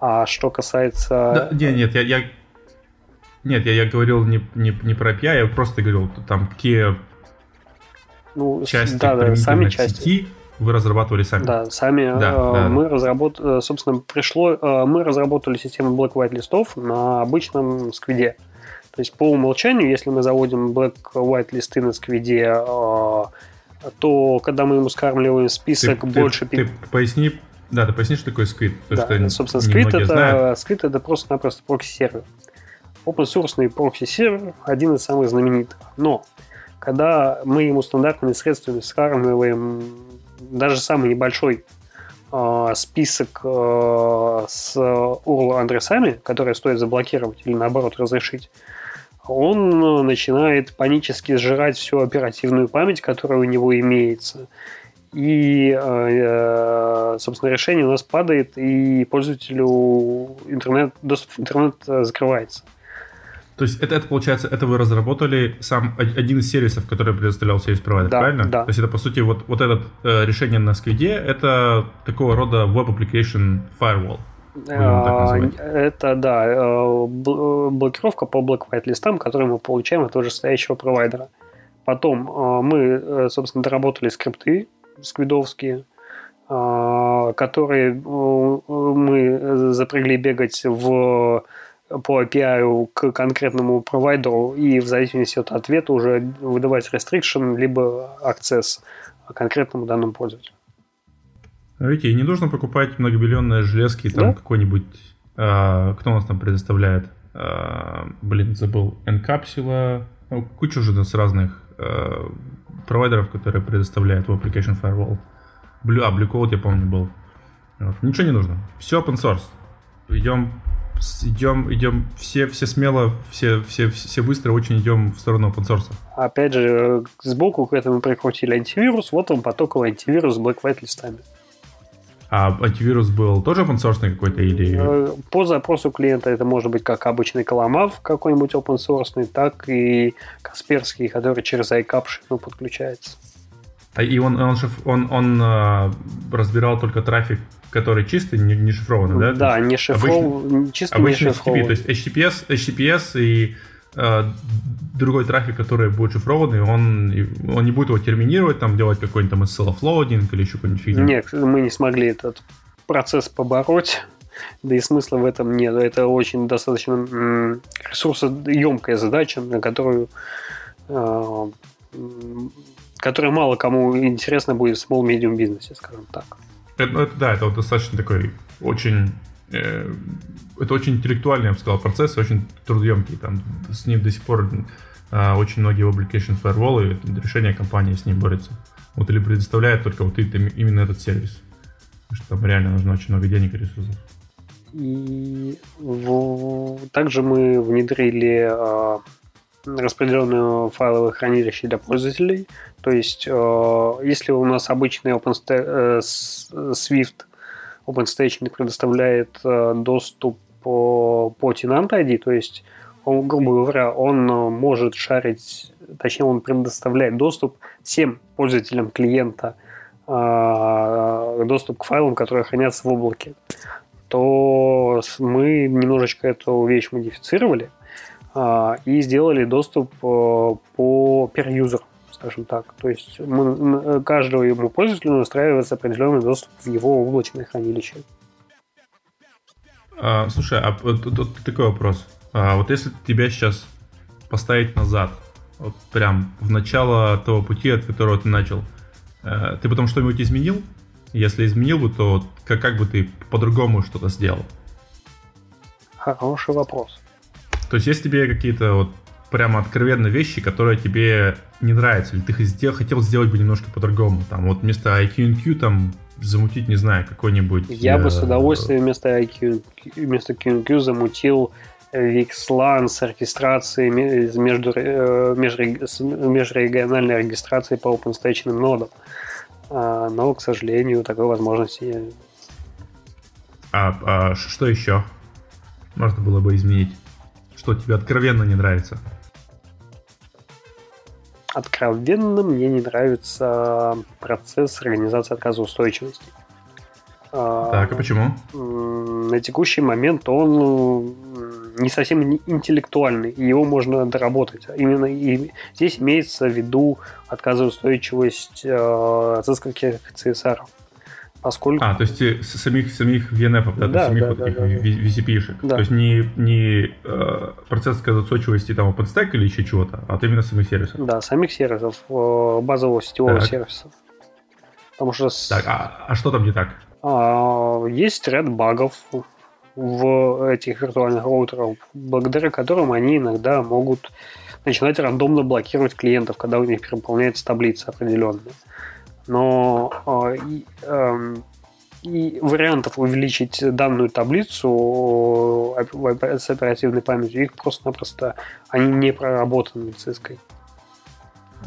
А что касается... Да, нет, я говорил не про API, я просто говорил, там какие части сами части сети вы разрабатывали сами. Мы разработали систему black-white листов на обычном сквиде. То есть по умолчанию, если мы заводим black-white листы на сквиде, то когда мы ему скармливаем список больше... Ты поясни, что такое сквид. Собственно, сквид — это просто-напросто прокси-сервер. Open-source прокси-сервер — один из самых знаменитых. Но когда мы ему стандартными средствами скармливаем даже самый небольшой список с URL-адресами, которые стоит заблокировать или, наоборот, разрешить, он начинает панически сжирать всю оперативную память, которая у него имеется. И, собственно, решение у нас падает, и пользователю доступ в интернет закрывается. То есть это, получается, это вы разработали сам один из сервисов, который предоставлял сервис-провайдер, правильно? Да. То есть это, по сути, вот это решение на сквиде, это такого рода Web Application Firewall. Это, блокировка по black-white листам, которые мы получаем от вышестоящего провайдера. Потом мы, собственно, доработали скрипты сквидовские, которые мы запрягли бегать по API к конкретному провайдеру и в зависимости от ответа уже выдавать restriction либо access конкретному данному пользователю. Видите, не нужно покупать многобиллионные железки, там какой-нибудь... Кто у нас там предоставляет? забыл, Encapsula, ну, кучу уже с разных провайдеров, которые предоставляют в Application Firewall. Blue Code, я помню, был. Вот. Ничего не нужно. Все open source. Идем все смело, все быстро очень идем в сторону open source. Опять же, сбоку к этому прикрутили антивирус, вот он потоковый антивирус с блэк-вайт-листами. А антивирус был тоже open source какой-то или... По запросу клиента это может быть как обычный Коломав какой-нибудь open source, так и Касперский, который через iCap подключается. И он разбирал только трафик, который чистый, не шифрованный, да? Да, не шифрованный, чистый, не шифрованный. То есть HTTPS и другой трафик, который будет шифрованный, он не будет его терминировать, там делать какой-нибудь там SLF-лоудинг или еще какой-нибудь фигня. Нет, мы не смогли этот процесс побороть, да и смысла в этом нет. Это очень достаточно ресурсоемкая задача, на которую... которая мало кому интересна будет в small-medium бизнесе, скажем так. Это вот достаточно такой очень... это очень интеллектуальный, я бы сказал, процесс, очень трудоемкий. Там, с ним до сих пор очень многие application firewall и решения компании с ним борются. Вот или предоставляет только вот именно этот сервис. Потому что там реально нужно очень много денег и ресурсов. И также мы внедрили... распределенное файловое хранилище для пользователей. То есть, если у нас обычный Swift OpenStack предоставляет доступ по tenant ID, то есть, он, грубо говоря, он может шарить, точнее, он предоставляет доступ всем пользователям клиента, доступ к файлам, которые хранятся в облаке, то мы немножечко эту вещь модифицировали и сделали доступ по per-user, скажем так. То есть каждому его пользователю настраивается определенный доступ в его облачное хранилище. Слушай, а тут такой вопрос. Вот если тебя сейчас поставить назад, вот прям в начало того пути, от которого ты начал, ты потом что-нибудь изменил? Если изменил бы, то как бы ты по-другому что-то сделал? Хороший вопрос. То есть есть тебе какие-то вот прямо откровенные вещи, которые тебе не нравятся, или ты их хотел сделать бы немножко по-другому? Там вот вместо IQNQ там замутить, не знаю, какой-нибудь... Я бы с удовольствием вместо QinQ замутил VXLAN с оркестрацией межрегиональной регистрацией по OpenStack нодам. Но, к сожалению, такой возможности... А что еще можно было бы изменить? Что тебе откровенно не нравится? Откровенно мне не нравится процесс организации отказоустойчивости. Так, а почему? На текущий момент он не совсем интеллектуальный, его можно доработать. Именно и здесь имеется в виду отказоустойчивость отсутствующих CSR. Поскольку... то есть самих VNF, да, самих вот таких VCP-шек. Да. То есть не процесс отказоустойчивости там OpenStack или еще чего-то, а именно самих сервисов. Да, самих сервисов, базового сетевого сервиса. Потому что... Так, а что там не так? Есть ряд багов в этих виртуальных роутерах, благодаря которым они иногда могут начинать рандомно блокировать клиентов, когда у них переполняется таблица определенная. Но и вариантов увеличить данную таблицу с оперативной памятью, их просто-напросто они не проработаны Cisco.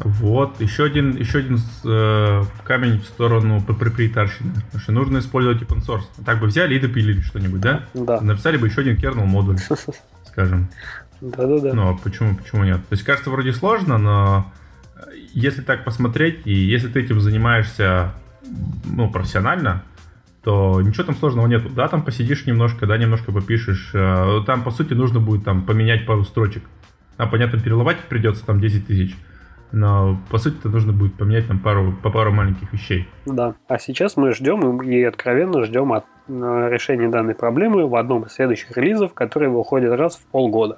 Вот, еще один камень в сторону проприетарщины. Потому что нужно использовать open source. Так бы взяли и допилили что-нибудь, да? Да. Написали бы еще один kernel модуль, скажем. Да-да-да. Ну, а почему нет? То есть, кажется, вроде сложно, но... Если так посмотреть, и если ты этим занимаешься профессионально, то ничего там сложного нету. Да, там посидишь немножко, да, немножко попишешь. Там, по сути, нужно будет там поменять пару строчек. Понятно, переломать придется там 10 тысяч. Но, по сути-то, нужно будет поменять там пару маленьких вещей. Да, а сейчас мы ждем и откровенно ждем от решения данной проблемы в одном из следующих релизов, которые выходят раз в полгода.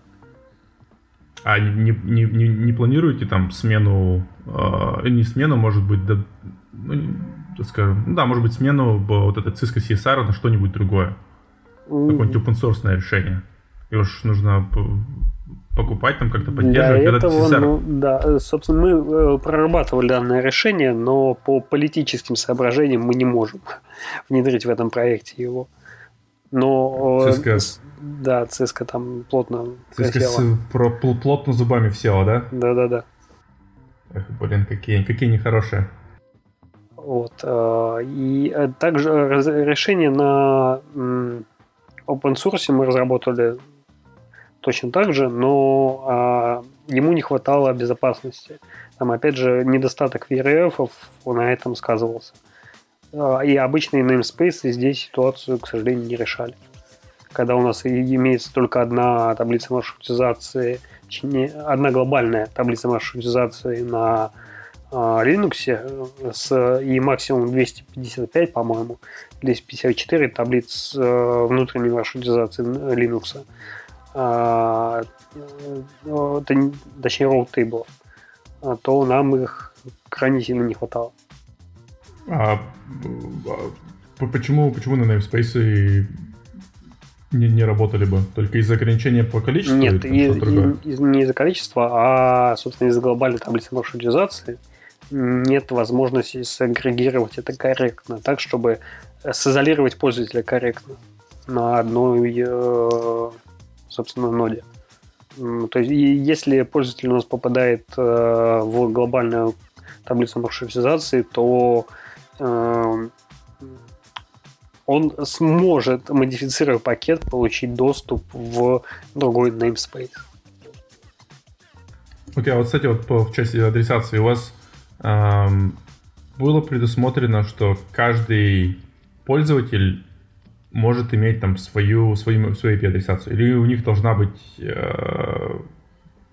А не планируете там смену, не смену, может быть, смену вот этот Cisco CSR на что-нибудь другое? Какое-нибудь open-source решение? и уж нужно покупать, там как-то поддерживать. Для этого, собственно, мы прорабатывали данное решение, но по политическим соображениям мы не можем внедрить в этом проекте его. Но Cisco. Да, Cisco там плотно плотно зубами всела, да? Да. Эх, блин, какие нехорошие. Вот. И также решение на open source мы разработали точно так же, но ему не хватало безопасности. Там, опять же, недостаток VRF на этом сказывался. И обычные namespace здесь ситуацию, к сожалению, не решали. Когда у нас имеется только одна таблица маршрутизации, одна глобальная таблица маршрутизации на Linux и максимум 255, по-моему, 254 таблиц внутренней маршрутизации Linux. Точнее, роутейблов. То нам их крайне сильно не хватало. Почему на namespace не работали бы? Только из-за ограничения по количеству? Нет, не из-за количества, а, собственно, из-за глобальной таблицы маршрутизации нет возможности сагрегировать это корректно, так, чтобы сизолировать пользователя корректно на одной, собственно, ноде. То есть, если пользователь у нас попадает в глобальную таблицу маршрутизации, то он сможет, модифицировав пакет, получить доступ в другой namespace. Окей, а вот, кстати, в части адресации у вас было предусмотрено, что каждый пользователь может иметь там свою IP-адресацию? Или у них должна быть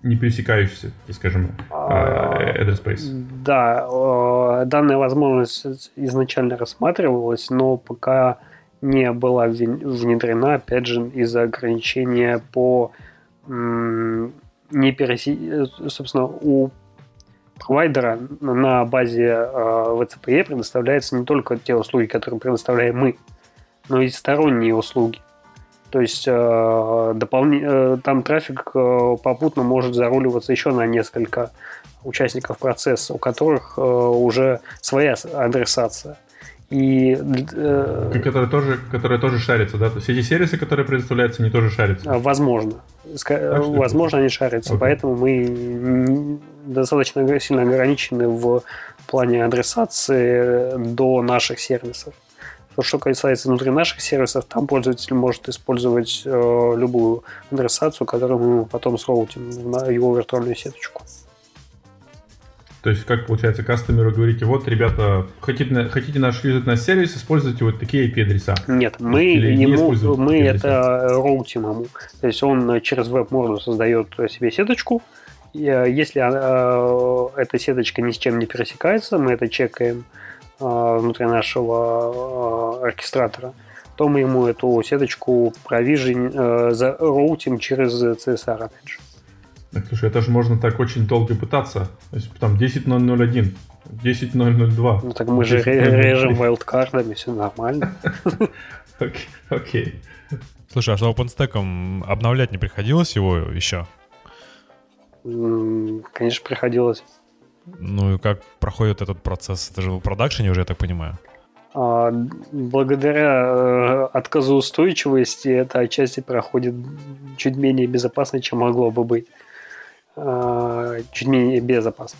не пересекающийся, скажем, address space? Да, данная возможность изначально рассматривалась, но пока не была внедрена, опять же, из-за ограничения по собственно, у провайдера на базе ВЦПЕ предоставляются не только те услуги, которые предоставляем мы, но и сторонние услуги. То есть там трафик попутно может заруливаться еще на несколько участников процесса, у которых уже своя адресация. Которые тоже шарятся, да? То есть эти сервисы, которые предоставляются, они тоже шарятся? Возможно. Возможно, они шарятся. Okay. Поэтому мы достаточно сильно ограничены в плане адресации до наших сервисов. Что касается внутри наших сервисов, там пользователь может использовать любую адресацию, которую мы потом сроутим на его виртуальную сеточку. То есть, как получается, кастомеру говорите: вот, ребята, хотите наш юзать наш сервис, используйте вот такие IP-адреса. Нет, мы это роутим ему. То есть он через веб-морду создает себе сеточку. Если эта сеточка ни с чем не пересекается, мы это чекаем внутри нашего оркестратора, то мы ему эту сеточку зароутим через CSR, опять же. Так, слушай, это же можно так очень долго пытаться. То есть, там 10.001, 10.002. Ну так мы же режем вайлдкардами, все нормально. Окей. Слушай, а с OpenStack обновлять не приходилось его еще? Конечно, приходилось. Ну и как проходит этот процесс? Это же в продакшене уже, я так понимаю. Благодаря отказоустойчивости это отчасти проходит чуть менее безопасно, чем могло бы быть. Чуть менее безопасно.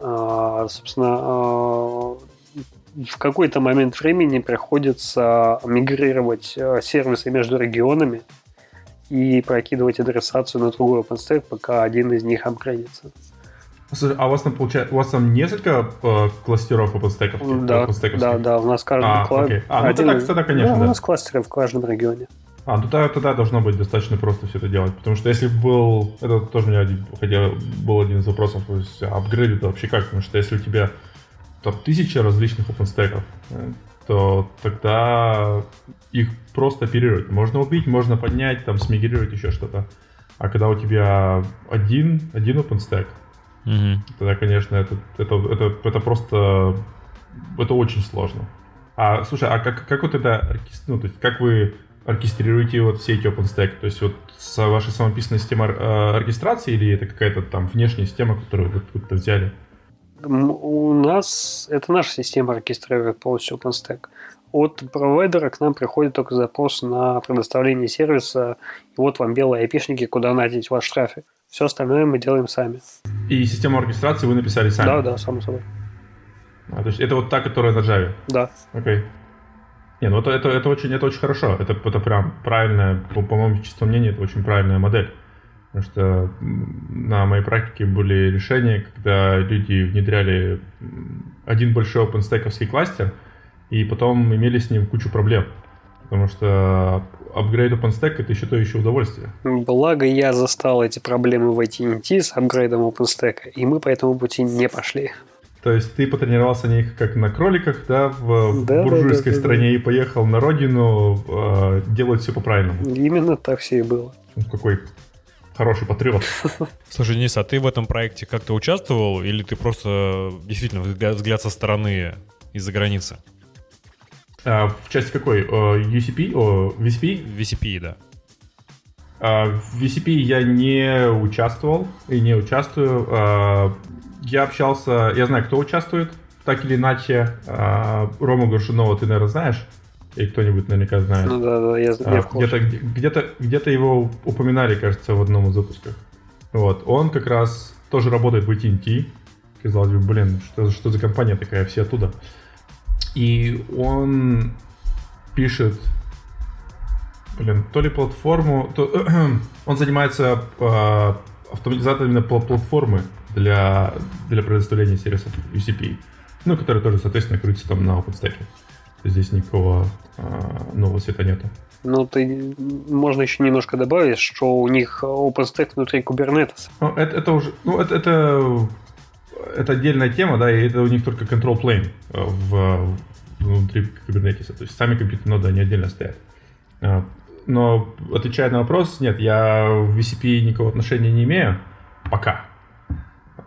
Собственно, в какой-то момент времени приходится мигрировать сервисы между регионами и прокидывать адресацию на другой OpenStack, пока один из них апгрейдится. А у вас там получается, у вас там несколько кластеров OpenStack? Да, у нас каждый кластер. У нас кластеры в каждом регионе. Тогда должно быть достаточно просто все это делать, потому что если был, это тоже у меня был один из вопросов, то есть апгрейд это вообще как, потому что если у тебя там 1000 различных OpenStack'ов, то тогда их просто оперировать. Можно убить, можно поднять, там смигрировать еще что-то. А когда у тебя один OpenStack, тогда, конечно, это просто это очень сложно. А слушай, а как вот это, ну, то есть как вы оркестрируете вот сеть OpenStack? То есть вот ваша самописная система оркестрации или это какая-то там внешняя система, которую вы откуда-то взяли? У нас, это наша система оркестрирует полностью OpenStack. От провайдера к нам приходит только запрос на предоставление сервиса. И вот вам белые айпишники, куда надеть ваш трафик. Все остальное мы делаем сами. И систему оркестрации вы написали сами? Да, само собой. То есть это вот та, которая на Java? Да. Окей. Не, ну это очень хорошо. Это прям правильная, по моему чистому мнению, это очень правильная модель. Потому что на моей практике были решения, когда люди внедряли один большой OpenStack-овский кластер, и потом имели с ним кучу проблем. Потому что апгрейд OpenStack – это еще то еще удовольствие. Благо я застал эти проблемы в AT&T с апгрейдом OpenStack, и мы по этому пути не пошли. То есть ты потренировался на них как на кроликах, да, в буржуйской стране. И поехал на родину делать все по-правильному. Именно так все и было. Какой хороший патриот. Слушай, Денис, а ты в этом проекте как-то участвовал? Или ты просто действительно взгляд со стороны из-за границы? В части какой? UCP? VCP? VCP, да. В VCP я не участвовал и не участвую. Я общался, я знаю, кто участвует, так или иначе. Рому Горшунова ты, наверное, знаешь. И кто-нибудь наверняка знает. Ну да, я знаю. Где-то его упоминали, кажется, в одном из выпусков. Вот. Он как раз тоже работает в AT&T. Казалось бы, блин, что за компания такая, все оттуда. И он пишет, то ли платформу, он занимается автоматизацией именно платформы для предоставления сервисов UCP, который тоже, соответственно, крутится там на OpenStack. Здесь никакого нового света нету. Можно еще немножко добавить, что у них OpenStack внутри Kubernetes. Это отдельная тема, да, и это у них только control plane внутри Kubernetes. То есть сами компьютерные ноды, они отдельно стоят. Но, отвечая на вопрос, нет, я в VCP никакого отношения не имею. Пока.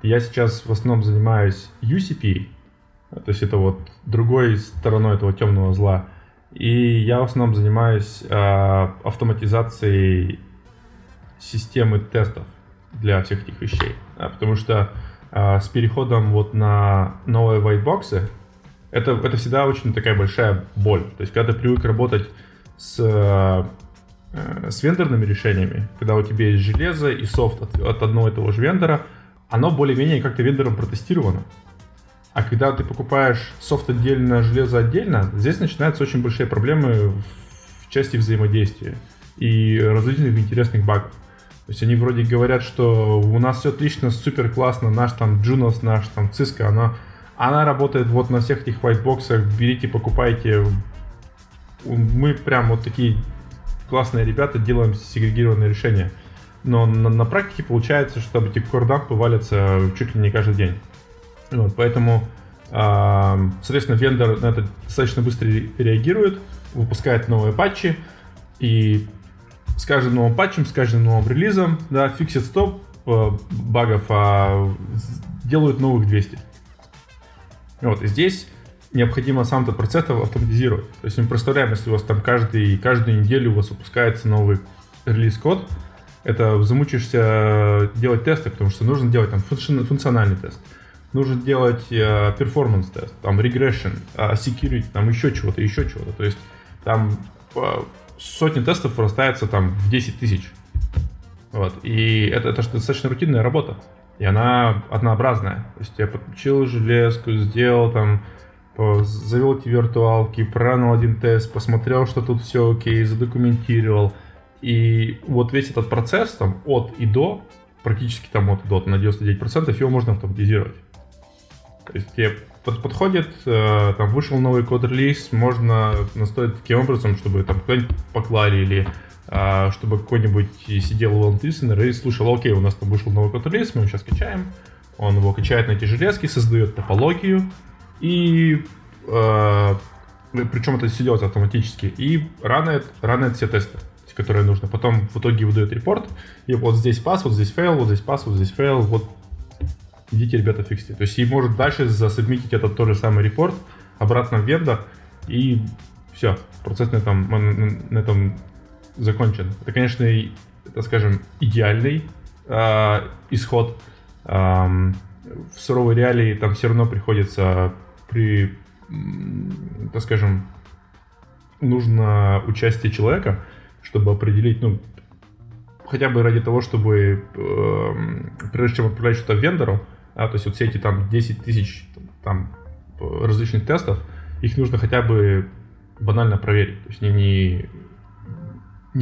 Я сейчас в основном занимаюсь UCP, то есть это вот другой стороной этого темного зла. И я в основном занимаюсь автоматизацией системы тестов для всех этих вещей. Потому что с переходом вот на новые whiteboxы, это всегда очень такая большая боль. То есть когда ты привык работать с вендорными решениями, когда у тебя есть железо и софт от одного и того же вендора, оно более-менее как-то вендором протестировано. А когда ты покупаешь софт отдельно, железо отдельно, здесь начинаются очень большие проблемы в части взаимодействия и различных интересных багов. То есть они вроде говорят, что у нас все отлично, супер классно, наш там Junos, наш там Cisco, она работает вот на всех этих whitebox'ах, берите, покупайте. Мы прям вот такие классные ребята, делаем сегрегированные решения. Но на практике получается, что эти кордампы валятся чуть ли не каждый день. Вот, поэтому, соответственно, вендор на это достаточно быстро реагирует, выпускает новые патчи, и с каждым новым патчем, с каждым новым релизом, да, фиксит стоп багов, делают новых 200. Вот, и здесь необходимо сам этот процесс автоматизировать. То есть мы представляем, если у вас там каждую неделю у вас выпускается новый релиз-код, это замучишься делать тесты, потому что нужно делать там функциональный тест, нужно делать перформанс-тест, там regression, security, там еще чего-то. То есть там сотни тестов вырастается там в 10 тысяч. Вот. И это достаточно рутинная работа. И она однообразная. То есть я подключил железку, сделал там, завел эти виртуалки, проранил один тест, посмотрел, что тут все окей, задокументировал. И вот весь этот процесс там от и до, практически там от и до, на 99% его можно автоматизировать. То есть тебе подходит, там вышел новый код-релиз, можно настроить таким образом, чтобы там кто-нибудь поклали или чтобы какой-нибудь сидел в лонг-листенер и слушал, окей, у нас там вышел новый код-релиз, мы его сейчас качаем, он его качает на эти железки, создает топологию и... причем это все делается автоматически и ранает все тесты, которые нужно. Потом в итоге выдает репорт, и вот здесь пас, вот здесь фейл, вот здесь пас, вот здесь фейл, вот идите, ребята, фиксите. То есть и может дальше засубмитить этот тот же самый репорт обратно в вендор, и все. Процесс на этом закончен. Это, конечно, так скажем, идеальный исход. В суровой реалии там все равно приходится так скажем, нужно участие человека, чтобы определить, ну, хотя бы ради того, чтобы, прежде чем отправлять что-то вендору, то есть вот все эти там 10 тысяч там различных тестов, их нужно хотя бы банально проверить, то есть не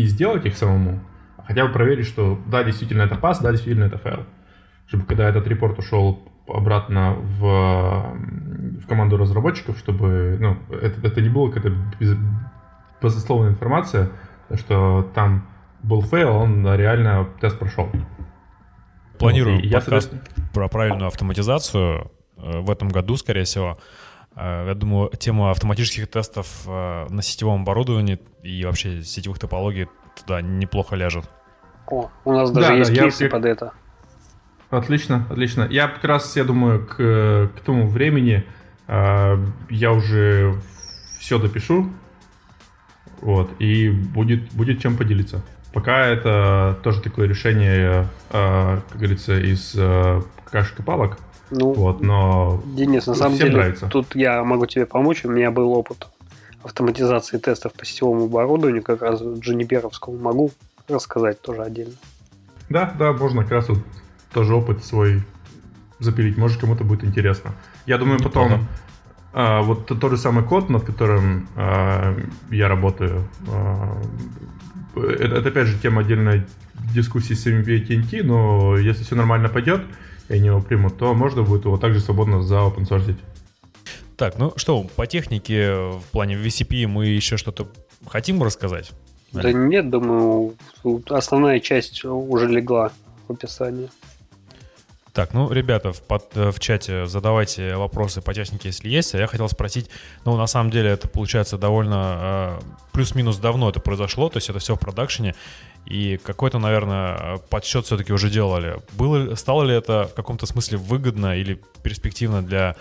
сделать их самому, а хотя бы проверить, что да, действительно это пас, да, действительно это файл. Чтобы когда этот репорт ушел обратно в команду разработчиков, чтобы, ну, это не было какая-то безусловная информация, что там был фейл, он реально тест прошел. Планирую вот, подкаст про правильную автоматизацию в этом году, скорее всего. Я думаю, тема автоматических тестов на сетевом оборудовании и вообще сетевых топологий туда неплохо ляжет. О, у нас даже есть кейсы под это. Отлично, отлично. Я как раз, я думаю, к тому времени я уже все допишу, вот, и будет чем поделиться. Пока это тоже такое решение, как говорится, из кашки палок, ну, вот, но Денис, на самом деле, нравится. Тут я могу тебе помочь, у меня был опыт автоматизации тестов по сетевому оборудованию, как раз джуниперовскому, могу рассказать тоже отдельно. Да, можно как раз вот тоже опыт свой запилить. Может, кому-то будет интересно. Я думаю, потом вот тот же самый код, над которым я работаю, это, опять же, тема отдельной дискуссии с AT&T, но если все нормально пойдет, и они его примут, то можно будет его также свободно заопенсорсить. Так, ну что, по технике в плане VCP мы еще что-то хотим рассказать? Да нет, думаю, основная часть уже легла в описании. Так, ну, ребята, в чате задавайте вопросы по технике, если есть. А я хотел спросить, ну, на самом деле, это получается довольно плюс-минус давно это произошло, то есть это все в продакшене, и какой-то, наверное, подсчет все-таки уже делали. Стало ли это в каком-то смысле выгодно или перспективно для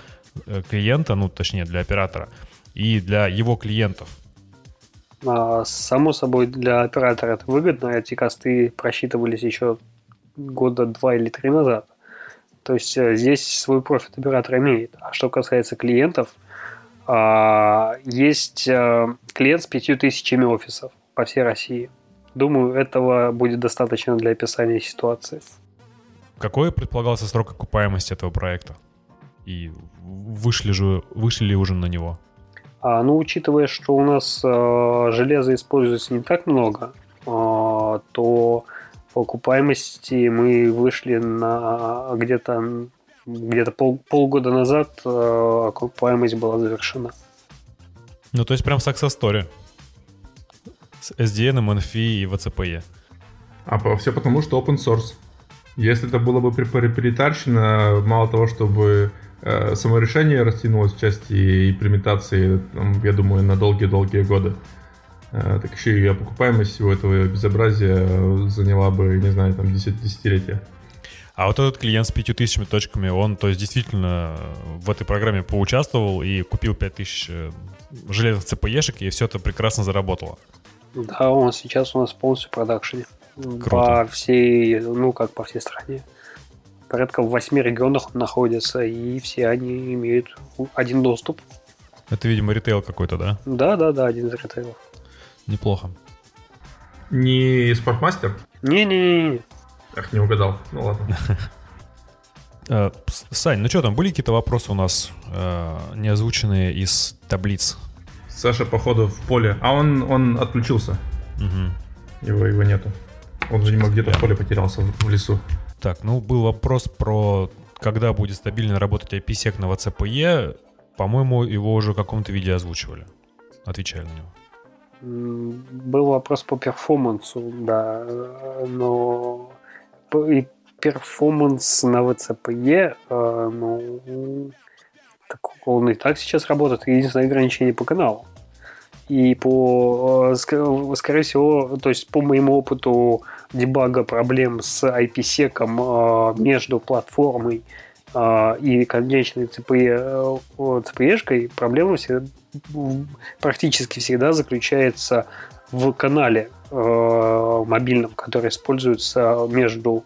клиента, ну, точнее, для оператора и для его клиентов? Само собой, для оператора это выгодно, эти косты просчитывались еще года 2 или 3 назад. То есть здесь свой профит оператор имеет. А что касается клиентов, есть клиент с 5000 офисов по всей России. Думаю, этого будет достаточно для описания ситуации. Какой предполагался срок окупаемости этого проекта? И вышли ли уже на него? Ну, учитывая, что у нас железо используется не так много, то по окупаемости мы вышли на где-то полгода назад, окупаемость была завершена. Ну, то есть прям success story. С SDN, NFV и VCPE. А все потому, что open source. Если это было бы припаритарщина, мало того, чтобы само решение растянулось в части имплементации, я думаю, на долгие-долгие годы, так еще и окупаемость всего этого безобразия заняла бы, не знаю, там, десятилетия. А вот этот клиент с 5000 точками, он, то есть, действительно в этой программе поучаствовал и купил 5000 железных ЦПЕшек, и все это прекрасно заработало. Да, он сейчас у нас полностью в продакшене. Круто. По всей стране. Порядка в 8 регионах он находится, и все они имеют один доступ. Это, видимо, ритейл какой-то, да? Да, один из ритейлов. Неплохо. Не спортмастер? Не. Ах, не угадал. Ну ладно. Сань, ну что там, были какие-то вопросы у нас не озвученные из таблиц? Саша, походу, в поле. А он отключился. Угу. Его нету. Он, видимо, где-то в поле потерялся, в лесу. Так, ну был вопрос про когда будет стабильно работать IPsec на VCPE. По-моему, его уже в каком-то виде озвучивали. Отвечали на него. Был вопрос по перформансу, да, но и перформанс на VCPE, ну, так он и так сейчас работает, единственное ограничение по каналу. И скорее всего, то есть по моему опыту дебага проблем с IPsec между платформой и конечной ЦПЕшкой, проблема практически всегда заключается в канале мобильном, который используется между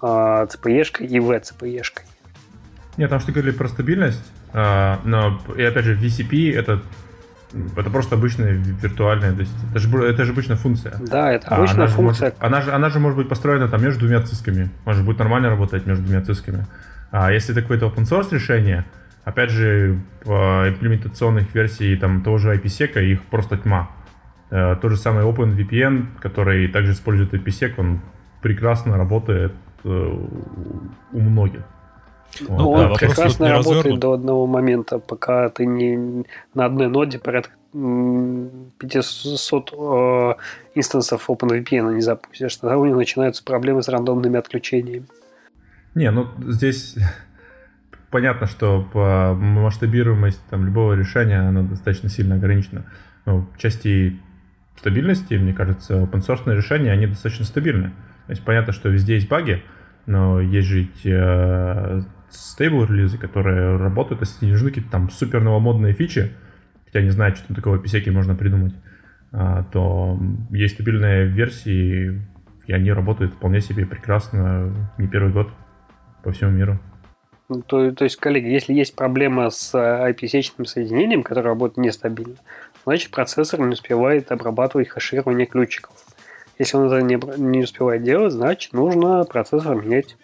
ЦПЕшкой и ВЦПЕшкой. Нет, там что говорили про стабильность, но и опять же VCP это просто обычная виртуальная, то есть это же обычная функция. Да, это обычная функция. Она же может быть построена там между двумя цисками, может быть нормально работать между двумя цисками. А если это какое-то open source решение, опять же, имплементационных версий там того же IPsec, их просто тьма. Тот же самый OpenVPN, который также использует IPsec, он прекрасно работает у многих. Ну, он прекрасно работает до одного момента, пока ты не на одной ноде порядка 500 инстансов OpenVPN не запустишь. Тогда у него начинаются проблемы с рандомными отключениями. Не, ну здесь понятно, что по масштабируемость там, любого решения она достаточно сильно ограничена. Но в части стабильности, мне кажется, open-source решения, они достаточно стабильны. То есть понятно, что везде есть баги, но есть же стейбл-релизы, которые работают, если не нужны какие-то там супер новомодные фичи, хотя не знаю, что такого писяки можно придумать, то есть стабильные версии, и они работают вполне себе прекрасно не первый год по всему миру. То есть, коллеги, если есть проблема с IPsec-ным соединением, которое работает нестабильно, значит, процессор не успевает обрабатывать хеширование ключиков. Если он это не успевает делать, значит, нужно процессор менять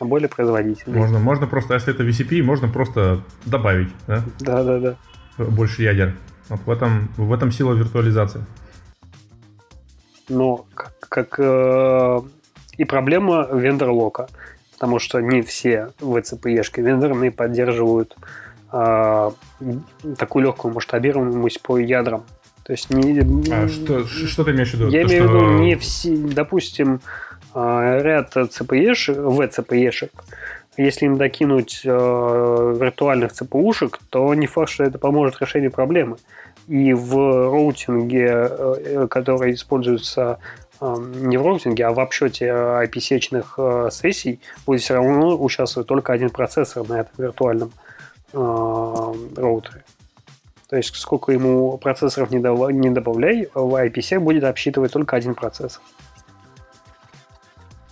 на более производительный. Можно просто, если это VCP, можно просто добавить, да? Да. Больше ядер. Вот в этом сила виртуализации. Но и проблема вендор-лока, потому что не все ВЦПЕшки вендорные поддерживают такую легкую масштабируемость по ядрам. То есть что ты имеешь в виду? Я имею в виду, не все, допустим, ряд ЦПЕшек, ВЦПЕшек, если им докинуть виртуальных ЦПУшек, то не факт, что это поможет решению проблемы. И в роутинге, который используется не в роутинге, а в обсчете IPsec-ных сессий, будет все равно участвовать только один процессор на этом виртуальном роутере. То есть, сколько ему процессоров не добавляй, в IPsec будет обсчитывать только один процессор.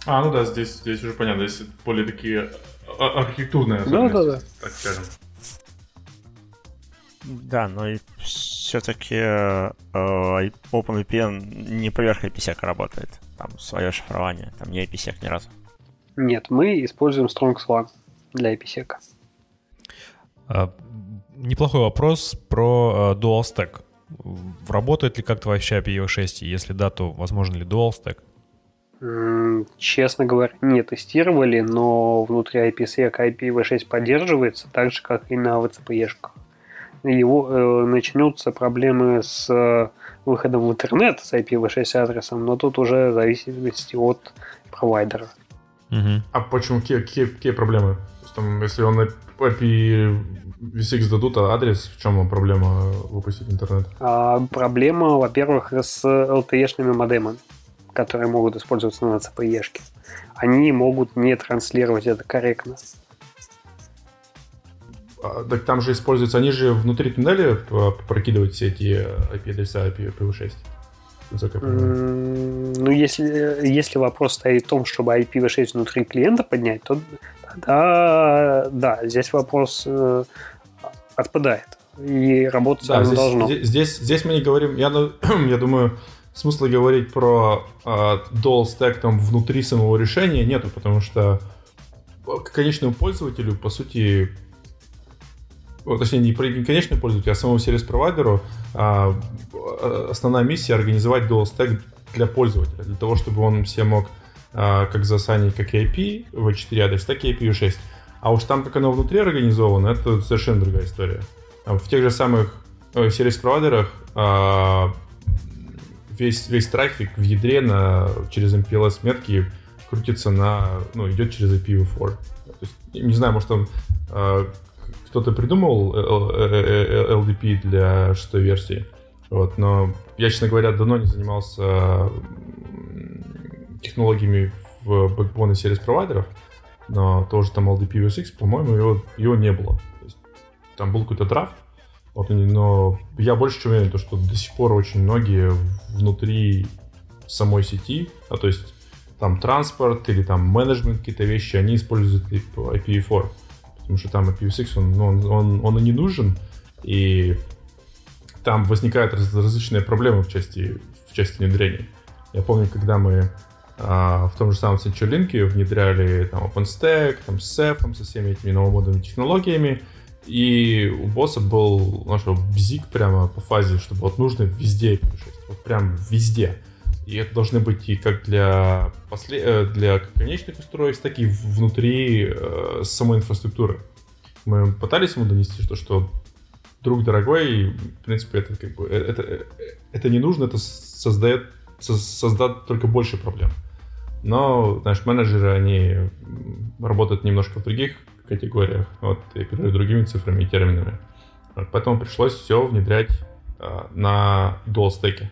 Ну да, здесь уже понятно, здесь более такие архитектурные особенности, так скажем. Да, но и все-таки OpenVPN не поверх IPsec работает. Там свое шифрование, там не IPsec ни разу. Нет, мы используем StrongSLAN для IPsec. Неплохой вопрос про Dual Stack. Работает ли как-то вообще IPv6? Если да, то возможен ли Dual Stack? Честно говоря, не тестировали, но внутри IPsec IPv6 поддерживается, так же, как и на ВЦПЕшках. Начнутся проблемы с выходом в интернет с IPv6 адресом, но тут уже в зависимости от провайдера. Угу. А почему? Какие проблемы? Там, если он IPv6 дадут, а адрес, в чем проблема выпустить в интернет? Проблема, во-первых, с LTE-шными модемами, которые могут использоваться на ЦПЕшке. Они могут не транслировать это корректно. Так там же используются, они же внутри туннеля прокидывают все эти IP-адреса IPv6. Ну, если вопрос стоит в том, чтобы IPv6 внутри клиента поднять, то да, здесь вопрос отпадает. И работать оно должно. Здесь мы не говорим, я думаю, смысла говорить про dual stack там внутри самого решения нету, потому что к конечному пользователю, по сути, точнее, не конечному пользователю, а самому сервис-провайдеру основная миссия — организовать dual stack для пользователя, для того, чтобы он все мог как засанить как IP v4 адрес, так и IPv6. А уж там, как оно внутри организовано, это совершенно другая история. В тех же самых сервис-провайдерах весь трафик в ядре через MPLS метки крутится идет через IPv4. То есть, не знаю, может там кто-то придумал LDP для 6-й версии, вот, но я, честно говоря, давно не занимался технологиями в бэкбоне сервис-провайдеров, но тоже там LDP v6, по-моему, его не было. То есть, там был какой-то драфт, Вот, но я больше чем уверен, что до сих пор очень многие внутри самой сети, а то есть там транспорт или там менеджмент, какие-то вещи, они используют IPv4, потому что там IPv6, он и не нужен, и там возникают различные проблемы в части внедрения. Я помню, когда мы в том же самом CenturyLink внедряли там OpenStack, там с Ceph, со всеми этими новомодными технологиями, и у босса был бзик прямо по фазе, чтобы вот нужно везде IPv6, вот прям везде. И это должны быть и как для конечных устройств, так и внутри самой инфраструктуры. Мы пытались ему донести, что друг дорогой, в принципе, это не нужно, это создаст только больше проблем. Но, менеджеры, они работают немножко в других категориях, и оперируют другими цифрами и терминами. Поэтому пришлось все внедрять на dual-стеке.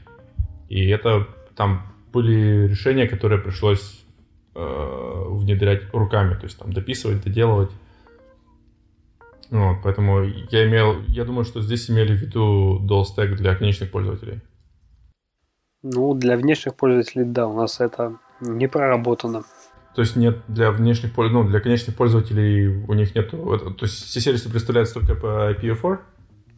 И это... Там были решения, которые пришлось внедрять руками, то есть там дописывать, доделывать. Поэтому я думаю, что здесь имели в виду dual stack для конечных пользователей. Для внешних пользователей, да, у нас это не проработано. То есть нет для внешних пользователей, для конечных пользователей у них нет... То есть все сервисы представляются только по IPv4?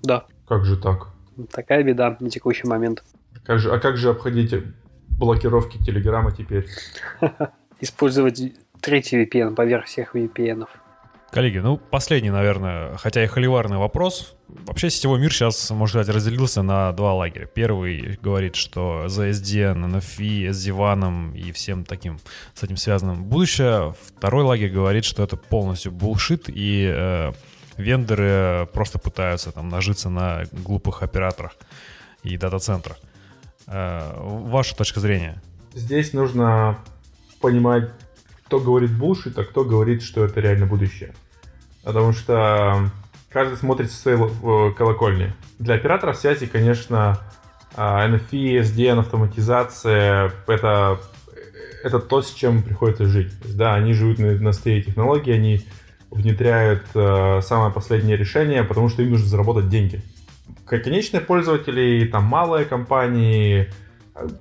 Да. Как же так? Такая беда на текущий момент. Как же обходить блокировки Телеграма теперь? Использовать третий VPN поверх всех VPN. Коллеги, последний, наверное, хотя и холиварный вопрос. Вообще сетевой мир сейчас, можно сказать, разделился на два лагеря. Первый говорит, что за SDN, NFV, SD-WAN и всем таким с этим связанным будущее. Второй лагерь говорит, что это полностью булшит, и вендоры просто пытаются там нажиться на глупых операторах и дата-центрах. Ваша точка зрения? Здесь нужно понимать, кто говорит bullshit, а кто говорит, что это реально будущее. Потому что каждый смотрит со своей колокольни. Для операторов связи, конечно, NFV, SDN, автоматизация — это то, с чем приходится жить. Да, они живут на стыке технологий, они внедряют самое последнее решение, потому что им нужно заработать деньги. Конечные пользователи, там малые компании,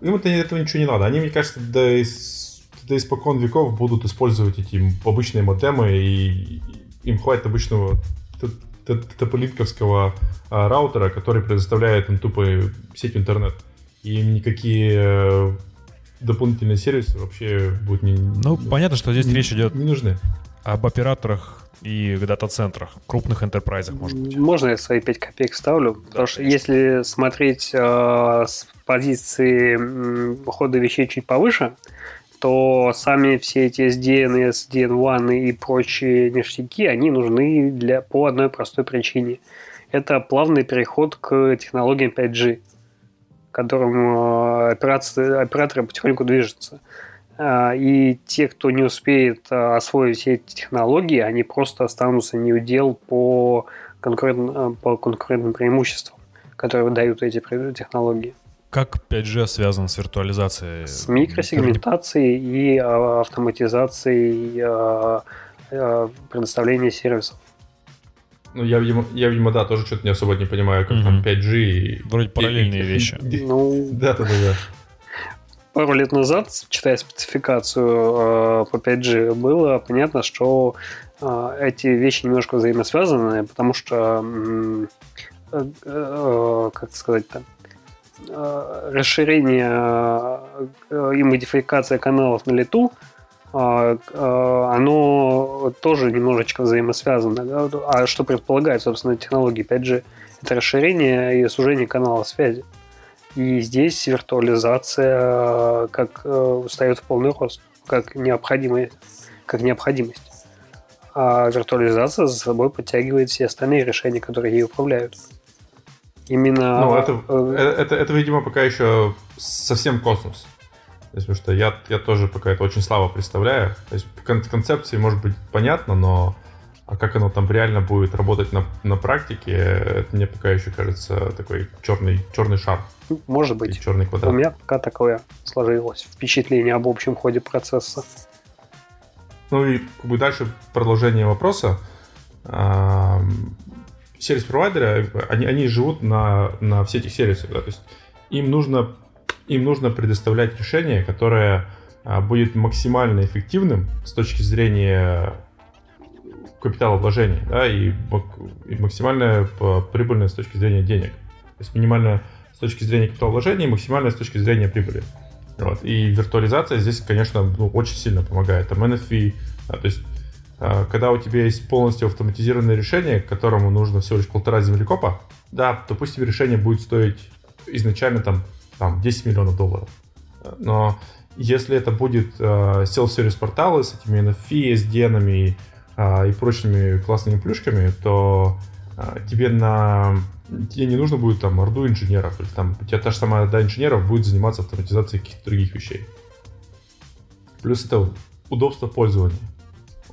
им этого ничего не надо. Они, мне кажется, до испокон веков будут использовать эти обычные модемы, и им хватит обычного TP-линковского раутера, который предоставляет им тупо сеть интернет. И им никакие дополнительные сервисы вообще будут не нужны. Понятно, что здесь речь идет не нужны. Об операторах и в дата-центрах, крупных энтерпрайзах, может быть. Можно я свои 5 копеек вставлю? Да, потому что если смотреть с позиции хода вещей чуть повыше, то сами все эти SDN, SDN1 и прочие ништяки, они нужны по одной простой причине. Это плавный переход к технологиям 5G, к которым операторы потихоньку движутся. И те, кто не успеет освоить все эти технологии, они просто останутся не у дел по конкурентным преимуществам, которые дают эти технологии. Как 5G связан с виртуализацией? С микросегментацией и автоматизацией предоставления сервисов. Я, видимо, да, тоже что-то не особо не понимаю, как там 5G и... Вроде параллельные вещи. Да. Пару лет назад, читая спецификацию по 5G, было понятно, что эти вещи немножко взаимосвязаны, потому что, расширение и модификация каналов на лету, оно тоже немножечко взаимосвязано. А что предполагает, собственно, технологии 5G? Это расширение и сужение канала связи. И здесь виртуализация встает в полный рост, как необходимость. А виртуализация за собой подтягивает все остальные решения, которые ей управляют. Именно... Это, видимо, пока еще совсем космос. Потому что я тоже пока это очень слабо представляю. То есть концепции, может быть, понятно, но как оно там реально будет работать на практике, это мне пока еще кажется такой черный шар. Может быть. Черный квадрат. У меня пока такое сложилось впечатление об общем ходе процесса. И дальше продолжение вопроса. сервис-провайдеры, они живут на всех этих сервисах. Да? То есть им нужно предоставлять решение, которое будет максимально эффективным с точки зрения капиталовложений, да, и максимально прибыльное с точки зрения денег. То есть минимально с точки зрения капиталовложений, максимально с точки зрения прибыли. Вот. И виртуализация здесь, конечно, очень сильно помогает. Там NFV, да, то есть когда у тебя есть полностью автоматизированное решение, к которому нужно всего лишь 1,5 землекопа, да, допустим, решение будет стоить изначально там $10 миллионов. Но если это будет self-service порталы с этими NFV, SDN-ами и прочими классными плюшками, то тебе не нужно будет там орду инженеров, или там у тебя та же самая орда инженеров будет заниматься автоматизацией каких-то других вещей. Плюс это удобство пользования.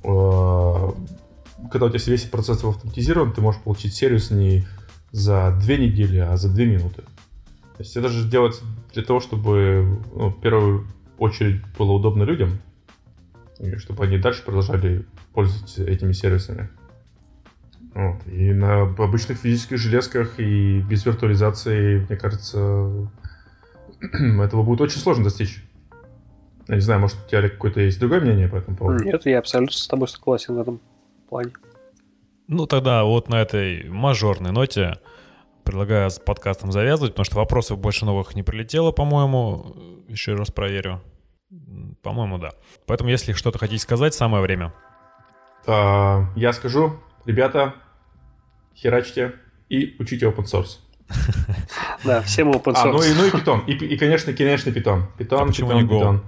Когда у тебя весь процесс автоматизирован, ты можешь получить сервис не за 2 недели, а за 2 минуты. То есть это же делается для того, чтобы, ну, в первую очередь было удобно людям, и чтобы они дальше продолжали пользоваться этими сервисами. Вот. И на обычных физических железках и без виртуализации, мне кажется, этого будет очень сложно достичь. Я не знаю, может, у тебя какое-то есть другое мнение по этому поводу? Нет, я абсолютно с тобой согласен в этом плане. Ну, тогда вот на этой мажорной ноте предлагаю с подкастом завязывать, потому что вопросов больше новых не прилетело, по-моему. Еще раз проверю. По-моему, да. Поэтому, если что-то хотите сказать, самое время. Я скажу, ребята, херачьте и учите open source. Да, всем open source. Ну и Python. И, конечно, Python. Почему не Go?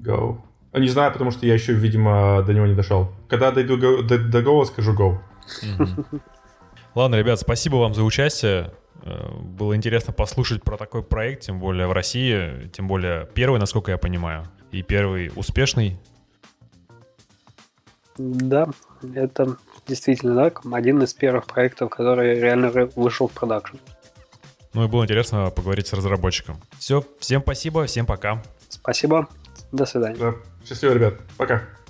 Go. Не знаю, потому что я еще, видимо, до него не дошел. Когда дойду до Go, скажу Go. Ладно, ребят, спасибо вам за участие. Было интересно послушать про такой проект, тем более в России, тем более первый, насколько я понимаю, и первый успешный. Да, это действительно так. Один из первых проектов, который реально вышел в продакшн. Ну и было интересно поговорить с разработчиком. Все, всем спасибо, всем пока. Спасибо, до свидания. Да. Счастливо, ребят, пока.